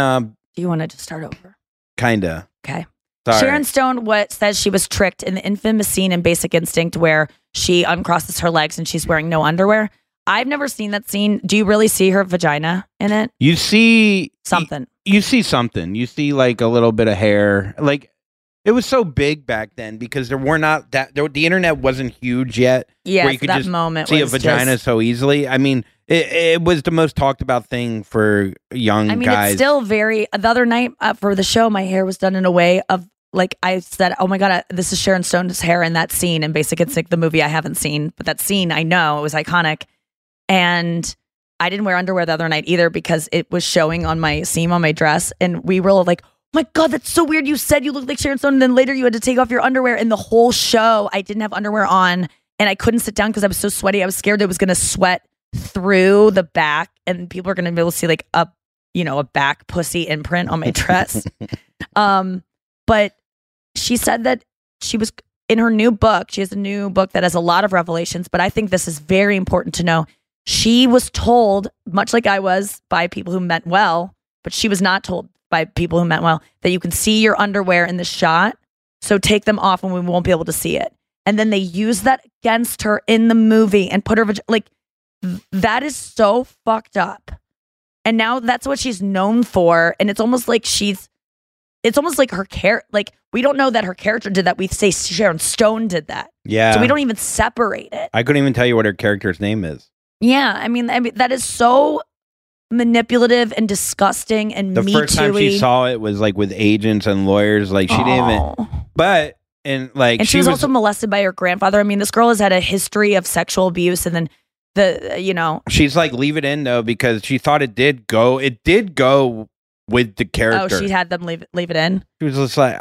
do you want to just start over? Kinda. Okay. Sorry. Sharon Stone says she was tricked in the infamous scene in Basic Instinct where she uncrosses her legs and she's wearing no underwear. I've never seen that scene. Do you really see her vagina in it? You see something. You see something. You see a little bit of hair. It was so big back then because the internet wasn't huge yet. Yeah, where you could that just moment see was a vagina just so easily. I mean, it was the most talked about thing for young guys. It's still very. The other night for the show, my hair was done in a way of I said, "Oh my God, this is Sharon Stone's hair in that scene." And Basic Instinct, the movie I haven't seen, but that scene I know it was iconic. And I didn't wear underwear the other night either because it was showing on my seam on my dress, and we were all my God, that's so weird. You said you looked like Sharon Stone, and then later you had to take off your underwear. And the whole show, I didn't have underwear on, and I couldn't sit down because I was so sweaty. I was scared that it was going to sweat through the back, and people are going to be able to see a back pussy imprint on my dress. But she said that she was in her new book. She has a new book that has a lot of revelations, but I think this is very important to know. She was told, much like I was, by people who meant well, but she was not told by people who meant well, that you can see your underwear in the shot, so take them off and we won't be able to see it. And then they use that against her in the movie and put her that is so fucked up. And now that's what she's known for, and it's almost like her character, we don't know that her character did that. We say Sharon Stone did that. Yeah. So we don't even separate it. I couldn't even tell you what her character's name is. Yeah, I mean that is so manipulative and disgusting and the Me Too-y. First time she saw it was with agents and lawyers. She didn't even. But and she was also molested by her grandfather. I mean, this girl has had a history of sexual abuse, and then the, you know. She's like, leave it in though, because she thought it did go with the character. Oh, she had them leave it in. She was just like,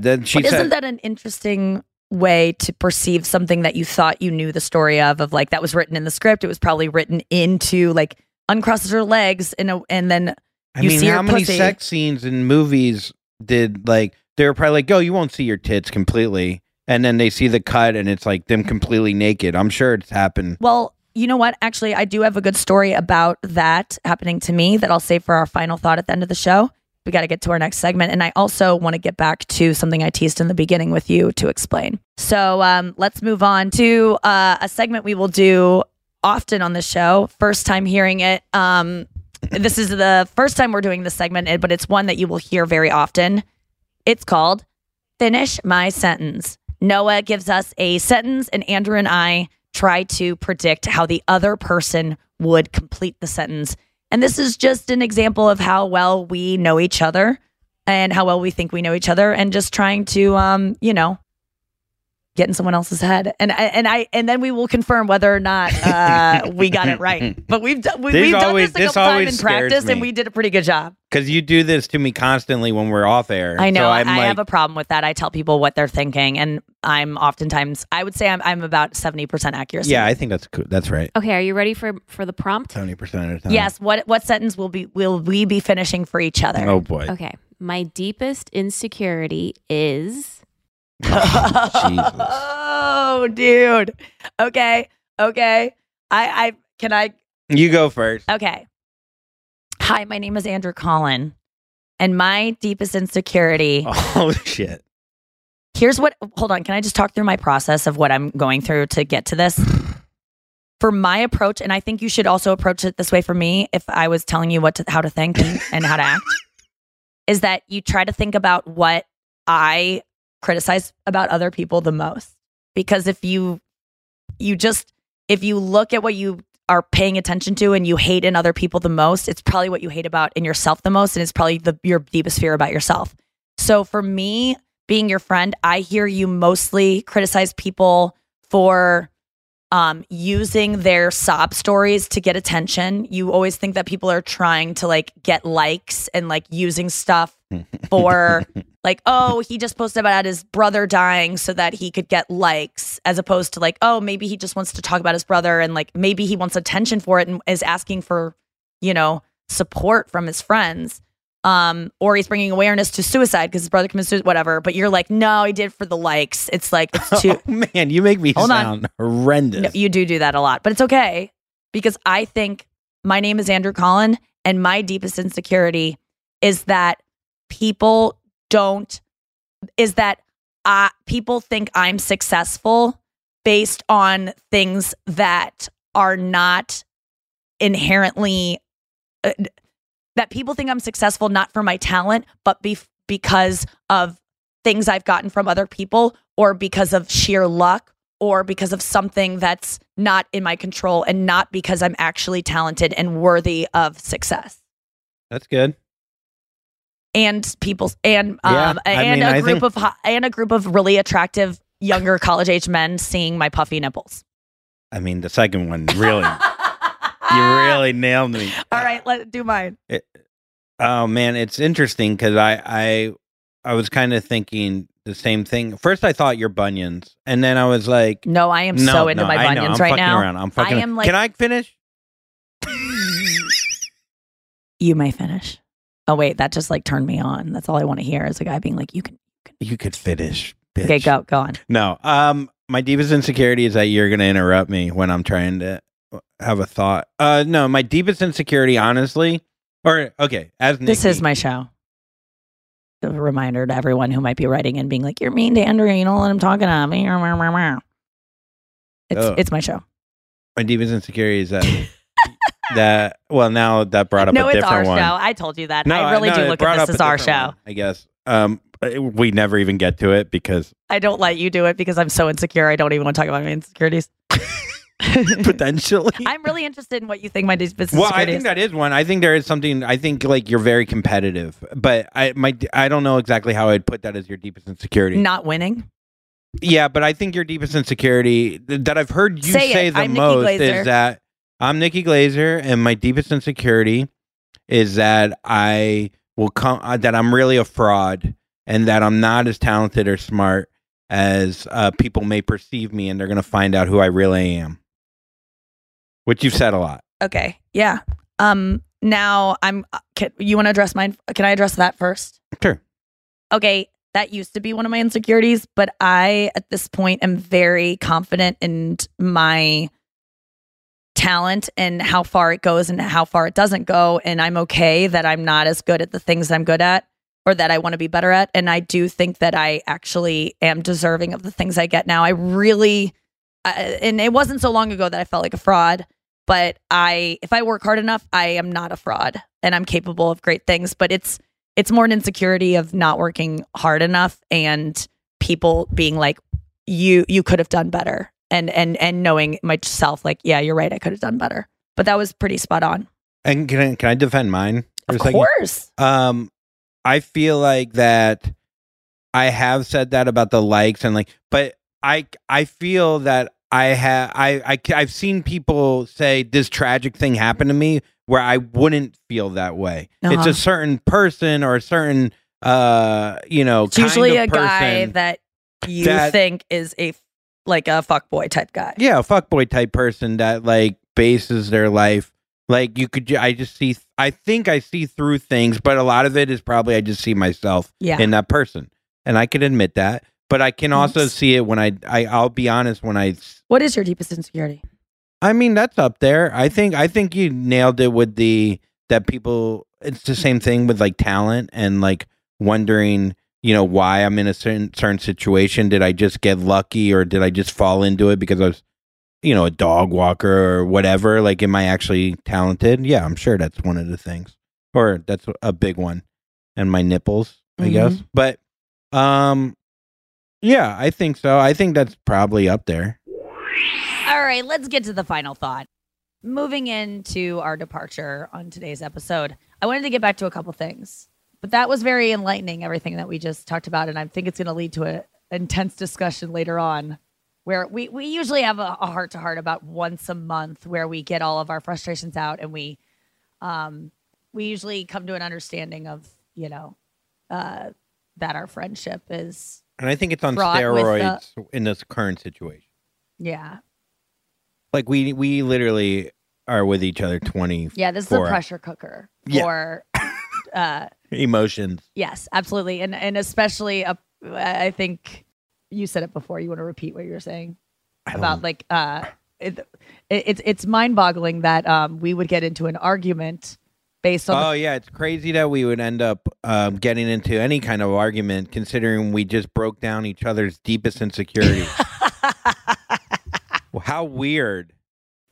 then she said, isn't that an interesting way to perceive something that you thought you knew the story of like, that was written in the script. It was probably written into, like, uncrosses her legs and then you see how many pussy. Sex scenes in movies did, like, they were probably like, oh, you won't see your tits completely. And then they see the cut and it's like them completely naked. I'm sure it's happened. Well, you know what? Actually, I do have a good story about that happening to me that I'll save for our final thought at the end of the show. We got to get to our next segment. And I also want to get back to something I teased in the beginning with you to explain. So let's move on to a segment we will do often on the show. First time hearing it. This is the first time we're doing this segment, but it's one that you will hear very often. It's called Finish My Sentence. Noah gives us a sentence and Andrew and I try to predict how the other person would complete the sentence. And this is just an example of how well we know each other and how well we think we know each other and just trying to, get in someone else's head. And then we will confirm whether or not we got it right. But we've done this a couple times in practice and we did a pretty good job. Because you do this to me constantly when we're off air. I know. So I have a problem with that. I tell people what they're thinking and I'm oftentimes, I would say I'm about 70% accuracy. Yeah, I think that's cool. That's right. Okay, are you ready for the prompt? 70% of the time. Yes, what sentence will we be finishing for each other? Oh boy. Okay. My deepest insecurity is... Oh, dude. Okay. I You go first. Okay. Hi, my name is Andrew Collin, and my deepest insecurity. Oh shit. Hold on, can I just talk through my process of what I'm going through to get to this? For my approach, and I think you should also approach it this way for me, if I was telling you how to think and how to act, is that you try to think about what I criticize about other people the most, because if you look at what you are paying attention to and you hate in other people the most, it's probably what you hate about in yourself the most, and it's probably your deepest fear about yourself. So for me, being your friend, I hear you mostly criticize people for using their sob stories to get attention. You always think that people are trying to like get likes and like using stuff for like, oh, he just posted about his brother dying so that he could get likes, as opposed to like, oh, maybe he just wants to talk about his brother and like maybe he wants attention for it and is asking for, support from his friends. Or he's bringing awareness to suicide because his brother committed suicide, whatever. But you're like, no, I did it for the likes. It's like, it's too... Oh, man, you make me sound horrendous. No, you do that a lot, but it's okay, because I think my name is Andrew Collin and my deepest insecurity is that people think I'm successful based on things that are not inherently... that people think I'm successful not for my talent, but because of things I've gotten from other people, or because of sheer luck, or because of something that's not in my control, and not because I'm actually talented and worthy of success. That's good. And people, a group of really attractive younger college age men seeing my puffy nipples. I mean, the second one really. You really nailed me. All right, let's do mine. Oh man, it's interesting because I was kind of thinking the same thing. First, I thought your bunions, and then I was like, "No, I am so into my bunions right now." I am like, can I finish? You may finish. Oh wait, that just like turned me on. That's all I want to hear is a guy being like, "You could finish." Bitch. Okay, go on. No, my deepest insecurity is that you're going to interrupt me when I'm trying to have a thought. No, my deepest insecurity, honestly, or okay, as Nikki, this is my show. A reminder to everyone who might be writing and being like, "You're mean to Andrew. You don't let him talk to me." It's my show. My deepest insecurity is that now that brought up a different one. No, it's our show. I told you that. No, I really do look at this as our show. One, I guess. We never even get to it because I don't let you do it because I'm so insecure. I don't even want to talk about my insecurities. Potentially. I'm really interested in what you think my business. Well, I think that is one. I think there is something. I think like you're very competitive, but I don't know exactly how I'd put that as your deepest insecurity. Not winning. Yeah, but I think your deepest insecurity that I've heard you say the most is that I'm Nikki Glaser, and my deepest insecurity is that I will come that I'm really a fraud and that I'm not as talented or smart as people may perceive me, and they're going to find out who I really am. Which you've said a lot. Okay. Yeah. Now I'm. You want to address mine? Can I address that first? Sure. Okay. That used to be one of my insecurities, but I, at this point, am very confident in my talent and how far it goes and how far it doesn't go. And I'm okay that I'm not as good at the things I'm good at or that I want to be better at. And I do think that I actually am deserving of the things I get now. I really, and it wasn't so long ago that I felt like a fraud, but if I work hard enough, I am not a fraud and I'm capable of great things, but it's more an insecurity of not working hard enough and people being like, you could have done better. And knowing myself, like, yeah, you're right. I could have done better. But that was pretty spot on. And can I defend mine? Of course. I feel like that I have said that about the likes and like, but I feel that I've seen people say this tragic thing happened to me where I wouldn't feel that way. Uh-huh. It's a certain person or a certain, it's kind usually of a person guy that you think is a fuckboy type guy. Yeah. A fuckboy type person that like bases their life. Like I think I see through things, but a lot of it is probably, I just see myself in that person. And I can admit that, but I can also see it when I'll be honest when I. What is your deepest insecurity? I mean, that's up there. I think you nailed it with that people, it's the same thing with like talent and like wondering, why I'm in a certain situation. Did I just get lucky or did I just fall into it because I was, a dog walker or whatever? Like, am I actually talented? Yeah, I'm sure that's one of the things, or that's a big one. And my nipples, I guess. But, yeah, I think so. I think that's probably up there. All right, let's get to the final thought. Moving into our departure on today's episode, I wanted to get back to a couple things, but that was very enlightening, everything that we just talked about, and I think it's going to lead to an intense discussion later on where we usually have a heart-to-heart about once a month where we get all of our frustrations out and we usually come to an understanding of, that our friendship is... And I think it's on steroids in this current situation. Yeah. Like we literally are with each other 24. Yeah, this is a pressure cooker for emotions. Yes, absolutely, and especially I think you said it before. You want to repeat what you were saying about like it's mind boggling that we would get into an argument based on. Oh yeah, it's crazy that we would end up getting into any kind of argument considering we just broke down each other's deepest insecurities. How weird.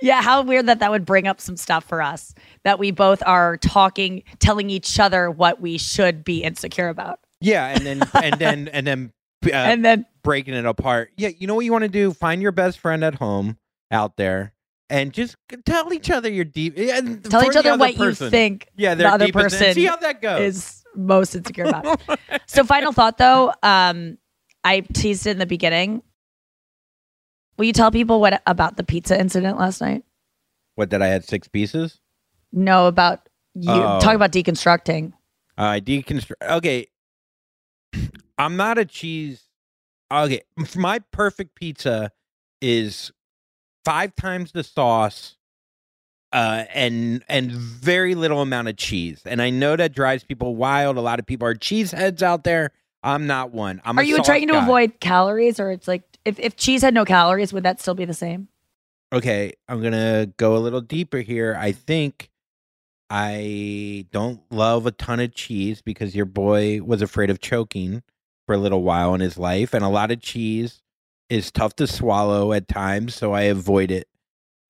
Yeah, how weird that would bring up some stuff for us that we both are telling each other what we should be insecure about. Yeah, and then breaking it apart. Yeah, you know what you want to do? Find your best friend at home out there and just tell each other your deep. Tell each other what you think the other person see how that goes. Is most insecure about. So final thought though, I teased it in the beginning. Will you tell people what about the pizza incident last night? What, that I had 6 pieces? No, about you. Oh. Talk about deconstructing. Okay. I'm not a cheese. Okay. My perfect pizza is 5 times the sauce and very little amount of cheese. And I know that drives people wild. A lot of people are cheese heads out there. I'm not one. Are you trying to avoid calories, or it's like, If cheese had no calories, would that still be the same? Okay, I'm going to go a little deeper here. I think I don't love a ton of cheese because your boy was afraid of choking for a little while in his life. And a lot of cheese is tough to swallow at times, so I avoid it.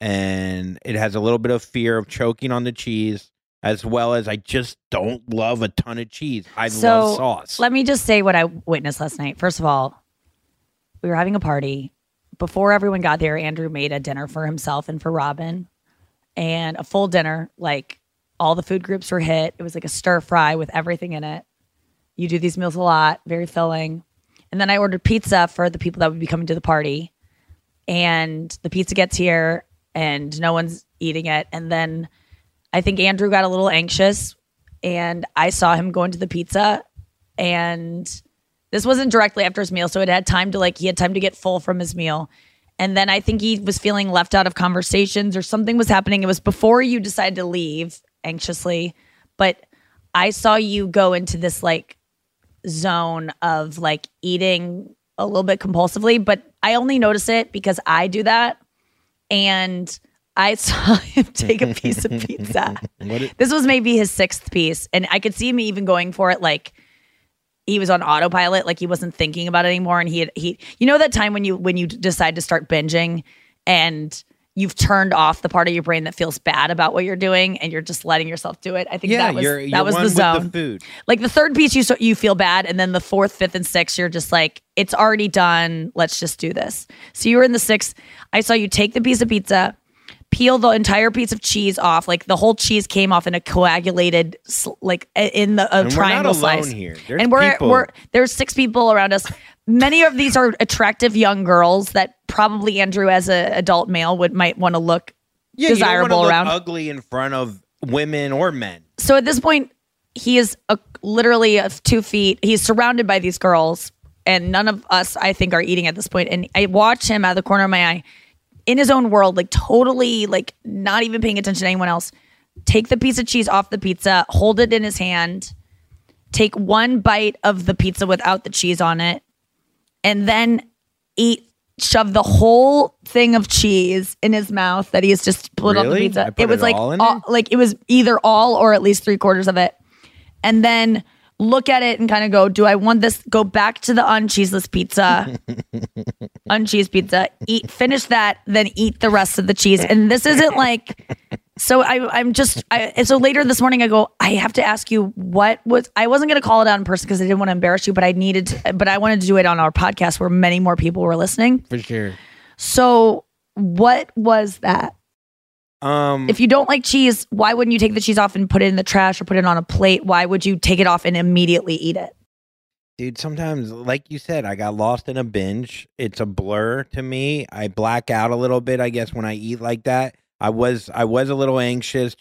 And it has a little bit of fear of choking on the cheese, as well as I just don't love a ton of cheese. I love sauce. Let me just say what I witnessed last night. First of all, we were having a party. Before everyone got there, Andrew made a dinner for himself and for Robin, and a full dinner. Like, all the food groups were hit. It was like a stir fry with everything in it. You do these meals a lot, very filling. And then I ordered pizza for the people that would be coming to the party. And the pizza gets here and no one's eating it. And then I think Andrew got a little anxious and I saw him go into the pizza. And this wasn't directly after his meal, so it had time to like, he had time to get full from his meal. And then I think he was feeling left out of conversations or something was happening. It was before you decided to leave anxiously, but I saw you go into this like zone of like eating a little bit compulsively, but I only notice it because I do that. And I saw him take a piece of pizza. This was maybe his 6th piece. And I could see him even going for it like he was on autopilot, like he wasn't thinking about it anymore. And he, you know that time when you decide to start binging and you've turned off the part of your brain that feels bad about what you're doing and you're just letting yourself do it. I think that was the zone. The food. Like the 3rd piece, you feel bad. And then the 4th, 5th and 6th, you're just like, it's already done. Let's just do this. So you were in the 6th. I saw you take the piece of pizza, peel the entire piece of cheese off. Like the whole cheese came off in a coagulated, like in the a triangle slice. We're not alone here. There's and there's 6 people around us. Many of these are attractive young girls that probably Andrew as an adult male might want to look desirable around. Look ugly in front of women or men. So at this point, he is literally 2 feet. He's surrounded by these girls, and none of us, I think, are eating at this point. And I watch him out of the corner of my eye, in his own world, like totally, like not even paying attention to anyone else. Take the piece of cheese off the pizza, hold it in his hand, take one bite of the pizza without the cheese on it, and then shove the whole thing of cheese in his mouth that he has just pulled off the pizza. It was like it was either all or at least 3/4 of it. And then look at it and kind of go, do I want this? Go back to the uncheeseless pizza, uncheesed pizza, finish that, then eat the rest of the cheese. And this isn't like, so so later this morning I go, I have to ask you I wasn't going to call it out in person because I didn't want to embarrass you, but I wanted to do it on our podcast where many more people were listening. For sure. So what was that? If you don't like cheese, why wouldn't you take the cheese off and put it in the trash or put it on a plate? Why would you take it off and immediately eat it? Dude, sometimes, like you said, I got lost in a binge. It's a blur to me. I black out a little bit, I guess, when I eat like that. I was a little anxious.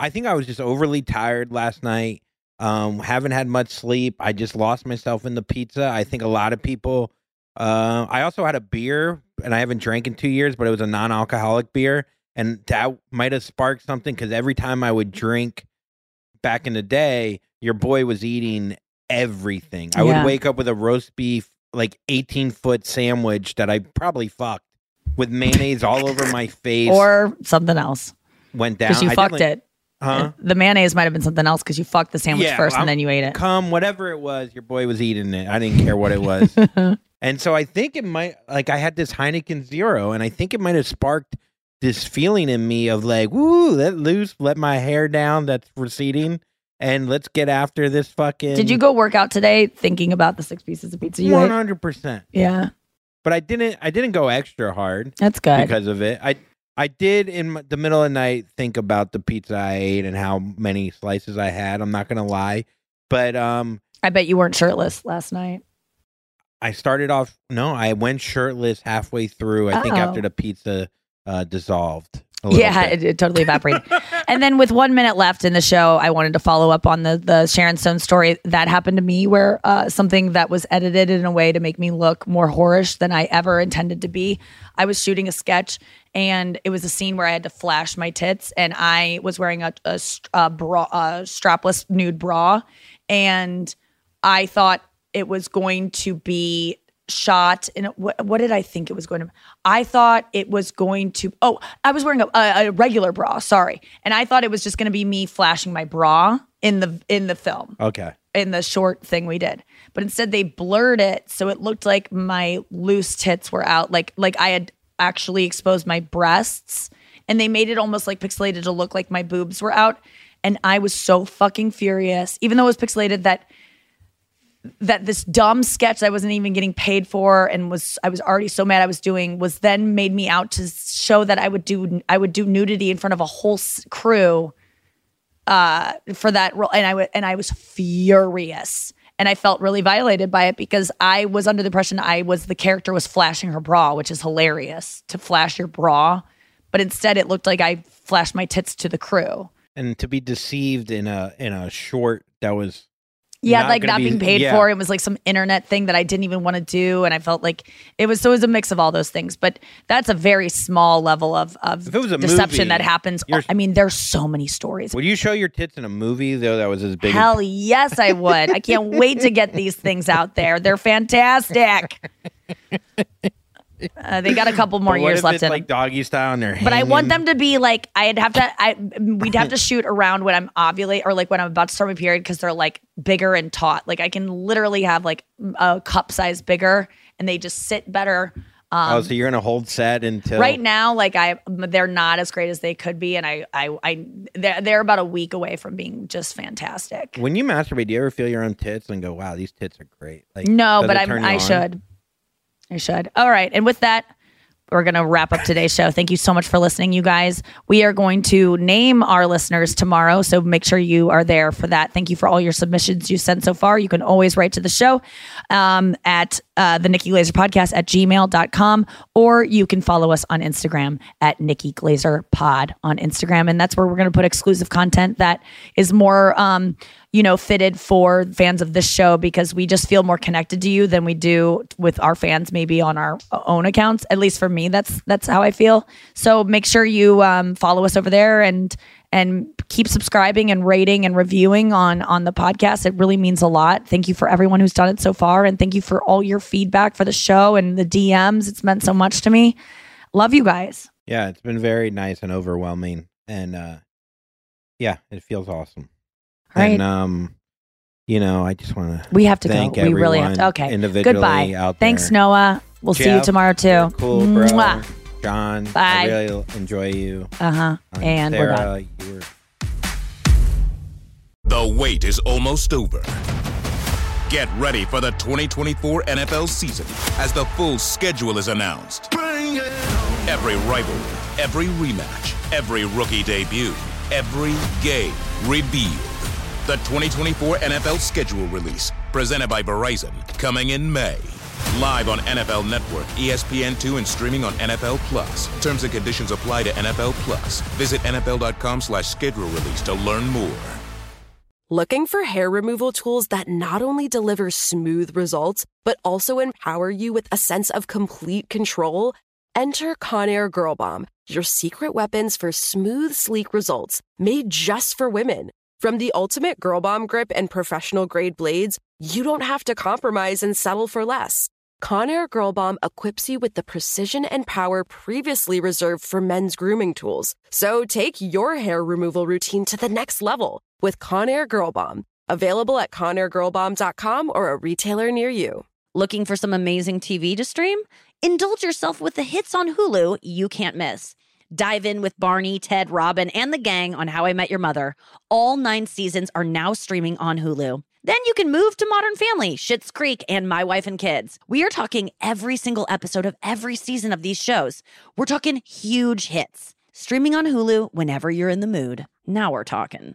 I think I was just overly tired last night. Haven't had much sleep. I just lost myself in the pizza. I think a lot of people. I also had a beer, and I haven't drank in 2 years, but it was a non-alcoholic beer. And that might have sparked something because every time I would drink back in the day, your boy was eating everything. I would wake up with a roast beef, like 18-foot sandwich that I probably fucked with mayonnaise all over my face. Or something else. Went down. Because you fucked it. Huh? The mayonnaise might have been something else because you fucked the sandwich first and then you ate it. Whatever it was, your boy was eating it. I didn't care what it was. And so I think it might, like I had this Heineken Zero and I think it might have sparked this feeling in me of like, woo, let loose, let my hair down that's receding, and let's get after this fucking... Did you go work out today thinking about the 6 pieces of pizza you 100%. Yeah. But I didn't go extra hard. That's good. Because of it. I did in the middle of the night think about the pizza I ate and how many slices I had. I'm not going to lie. But... I bet you weren't shirtless last night. I started off... No, I went shirtless halfway through. I think after the pizza... dissolved a little bit. It totally evaporated. And then with 1 minute left in the show, I wanted to follow up on the Sharon Stone story that happened to me where something that was edited in a way to make me look more whorish than I ever intended to be. I was shooting a sketch and it was a scene where I had to flash my tits and I was wearing a strapless nude bra and I thought it was going to be shot in what did I think it was going to? I thought it was going to. Oh, I was wearing a regular bra. Sorry, and I thought it was just going to be me flashing my bra in the film. Okay, in the short thing we did, but instead they blurred it so it looked like my loose tits were out, like I had actually exposed my breasts, and they made it almost like pixelated to look like my boobs were out, and I was so fucking furious, even though it was pixelated that this dumb sketch that I wasn't even getting paid for and I was already so mad I was doing was then made me out to show that I would do nudity in front of a whole crew for that role. And I was furious. And I felt really violated by it because I was under the impression the character was flashing her bra, which is hilarious to flash your bra. But instead it looked like I flashed my tits to the crew. And to be deceived in a short that was not being paid for. It was like some internet thing that I didn't even want to do. And I felt like it was a mix of all those things. But that's a very small level of deception that happens. I mean, there's so many stories. Would you show your tits in a movie, though, that was as big? Hell yes, I would. I can't wait to get these things out there. They're fantastic. They got a couple more years left in them. Like doggy style in their hand. But I want them to be like, we'd have to shoot around when I'm ovulate or like when I'm about to start my period because they're like bigger and taut. Like I can literally have like a cup size bigger and they just sit better. So you're gonna hold set until right now? Like they're not as great as they could be, and they're about a week away from being just fantastic. When you masturbate, do you ever feel your own tits and go, "Wow, these tits are great"? Like, no, but I should. All right. And with that, we're going to wrap up today's show. Thank you so much for listening, you guys. We are going to name our listeners tomorrow, so make sure you are there for that. Thank you for all your submissions you sent so far. You can always write to the show at the Nikki Glaser Podcast at gmail.com, or you can follow us on Instagram at Nikki Glaser Pod on Instagram. And that's where we're going to put exclusive content that is more fitted for fans of this show, because we just feel more connected to you than we do with our fans, maybe on our own accounts. At least for me, that's how I feel. So make sure you follow us over there and keep subscribing and rating and reviewing on the podcast. It really means a lot. Thank you for everyone who's done it so far. And thank you for all your feedback for the show and the DMs. It's meant so much to me. Love you guys. Yeah, it's been very nice and overwhelming. And yeah, it feels awesome. Right. And, I just want to. We have to thank go. We really have to. Okay. Individually goodbye. Out there. Thanks, Noah. We'll Jeff, see you tomorrow too. Cool, bro. Mwah. John, bye. I really enjoy you. And Sarah, we're done. The wait is almost over. Get ready for the 2024 NFL season as the full schedule is announced. Bring it on. Every rivalry, every rematch, every rookie debut, every game revealed. The 2024 NFL schedule release, presented by Verizon, coming in May. Live on NFL Network, ESPN2, and streaming on NFL Plus. Terms and conditions apply to NFL Plus. Visit NFL.com/schedule release to learn more. Looking for hair removal tools that not only deliver smooth results, but also empower you with a sense of complete control? Enter Conair Girl Bomb, your secret weapons for smooth, sleek results, made just for women. From the ultimate Girl Bomb grip and professional-grade blades, you don't have to compromise and settle for less. Conair Girl Bomb equips you with the precision and power previously reserved for men's grooming tools. So take your hair removal routine to the next level with Conair Girl Bomb. Available at ConairGirlBomb.com or a retailer near you. Looking for some amazing TV to stream? Indulge yourself with the hits on Hulu you can't miss. Dive in with Barney, Ted, Robin, and the gang on How I Met Your Mother. All 9 seasons are now streaming on Hulu. Then you can move to Modern Family, Schitt's Creek, and My Wife and Kids. We are talking every single episode of every season of these shows. We're talking huge hits. Streaming on Hulu whenever you're in the mood. Now we're talking.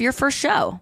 your first show.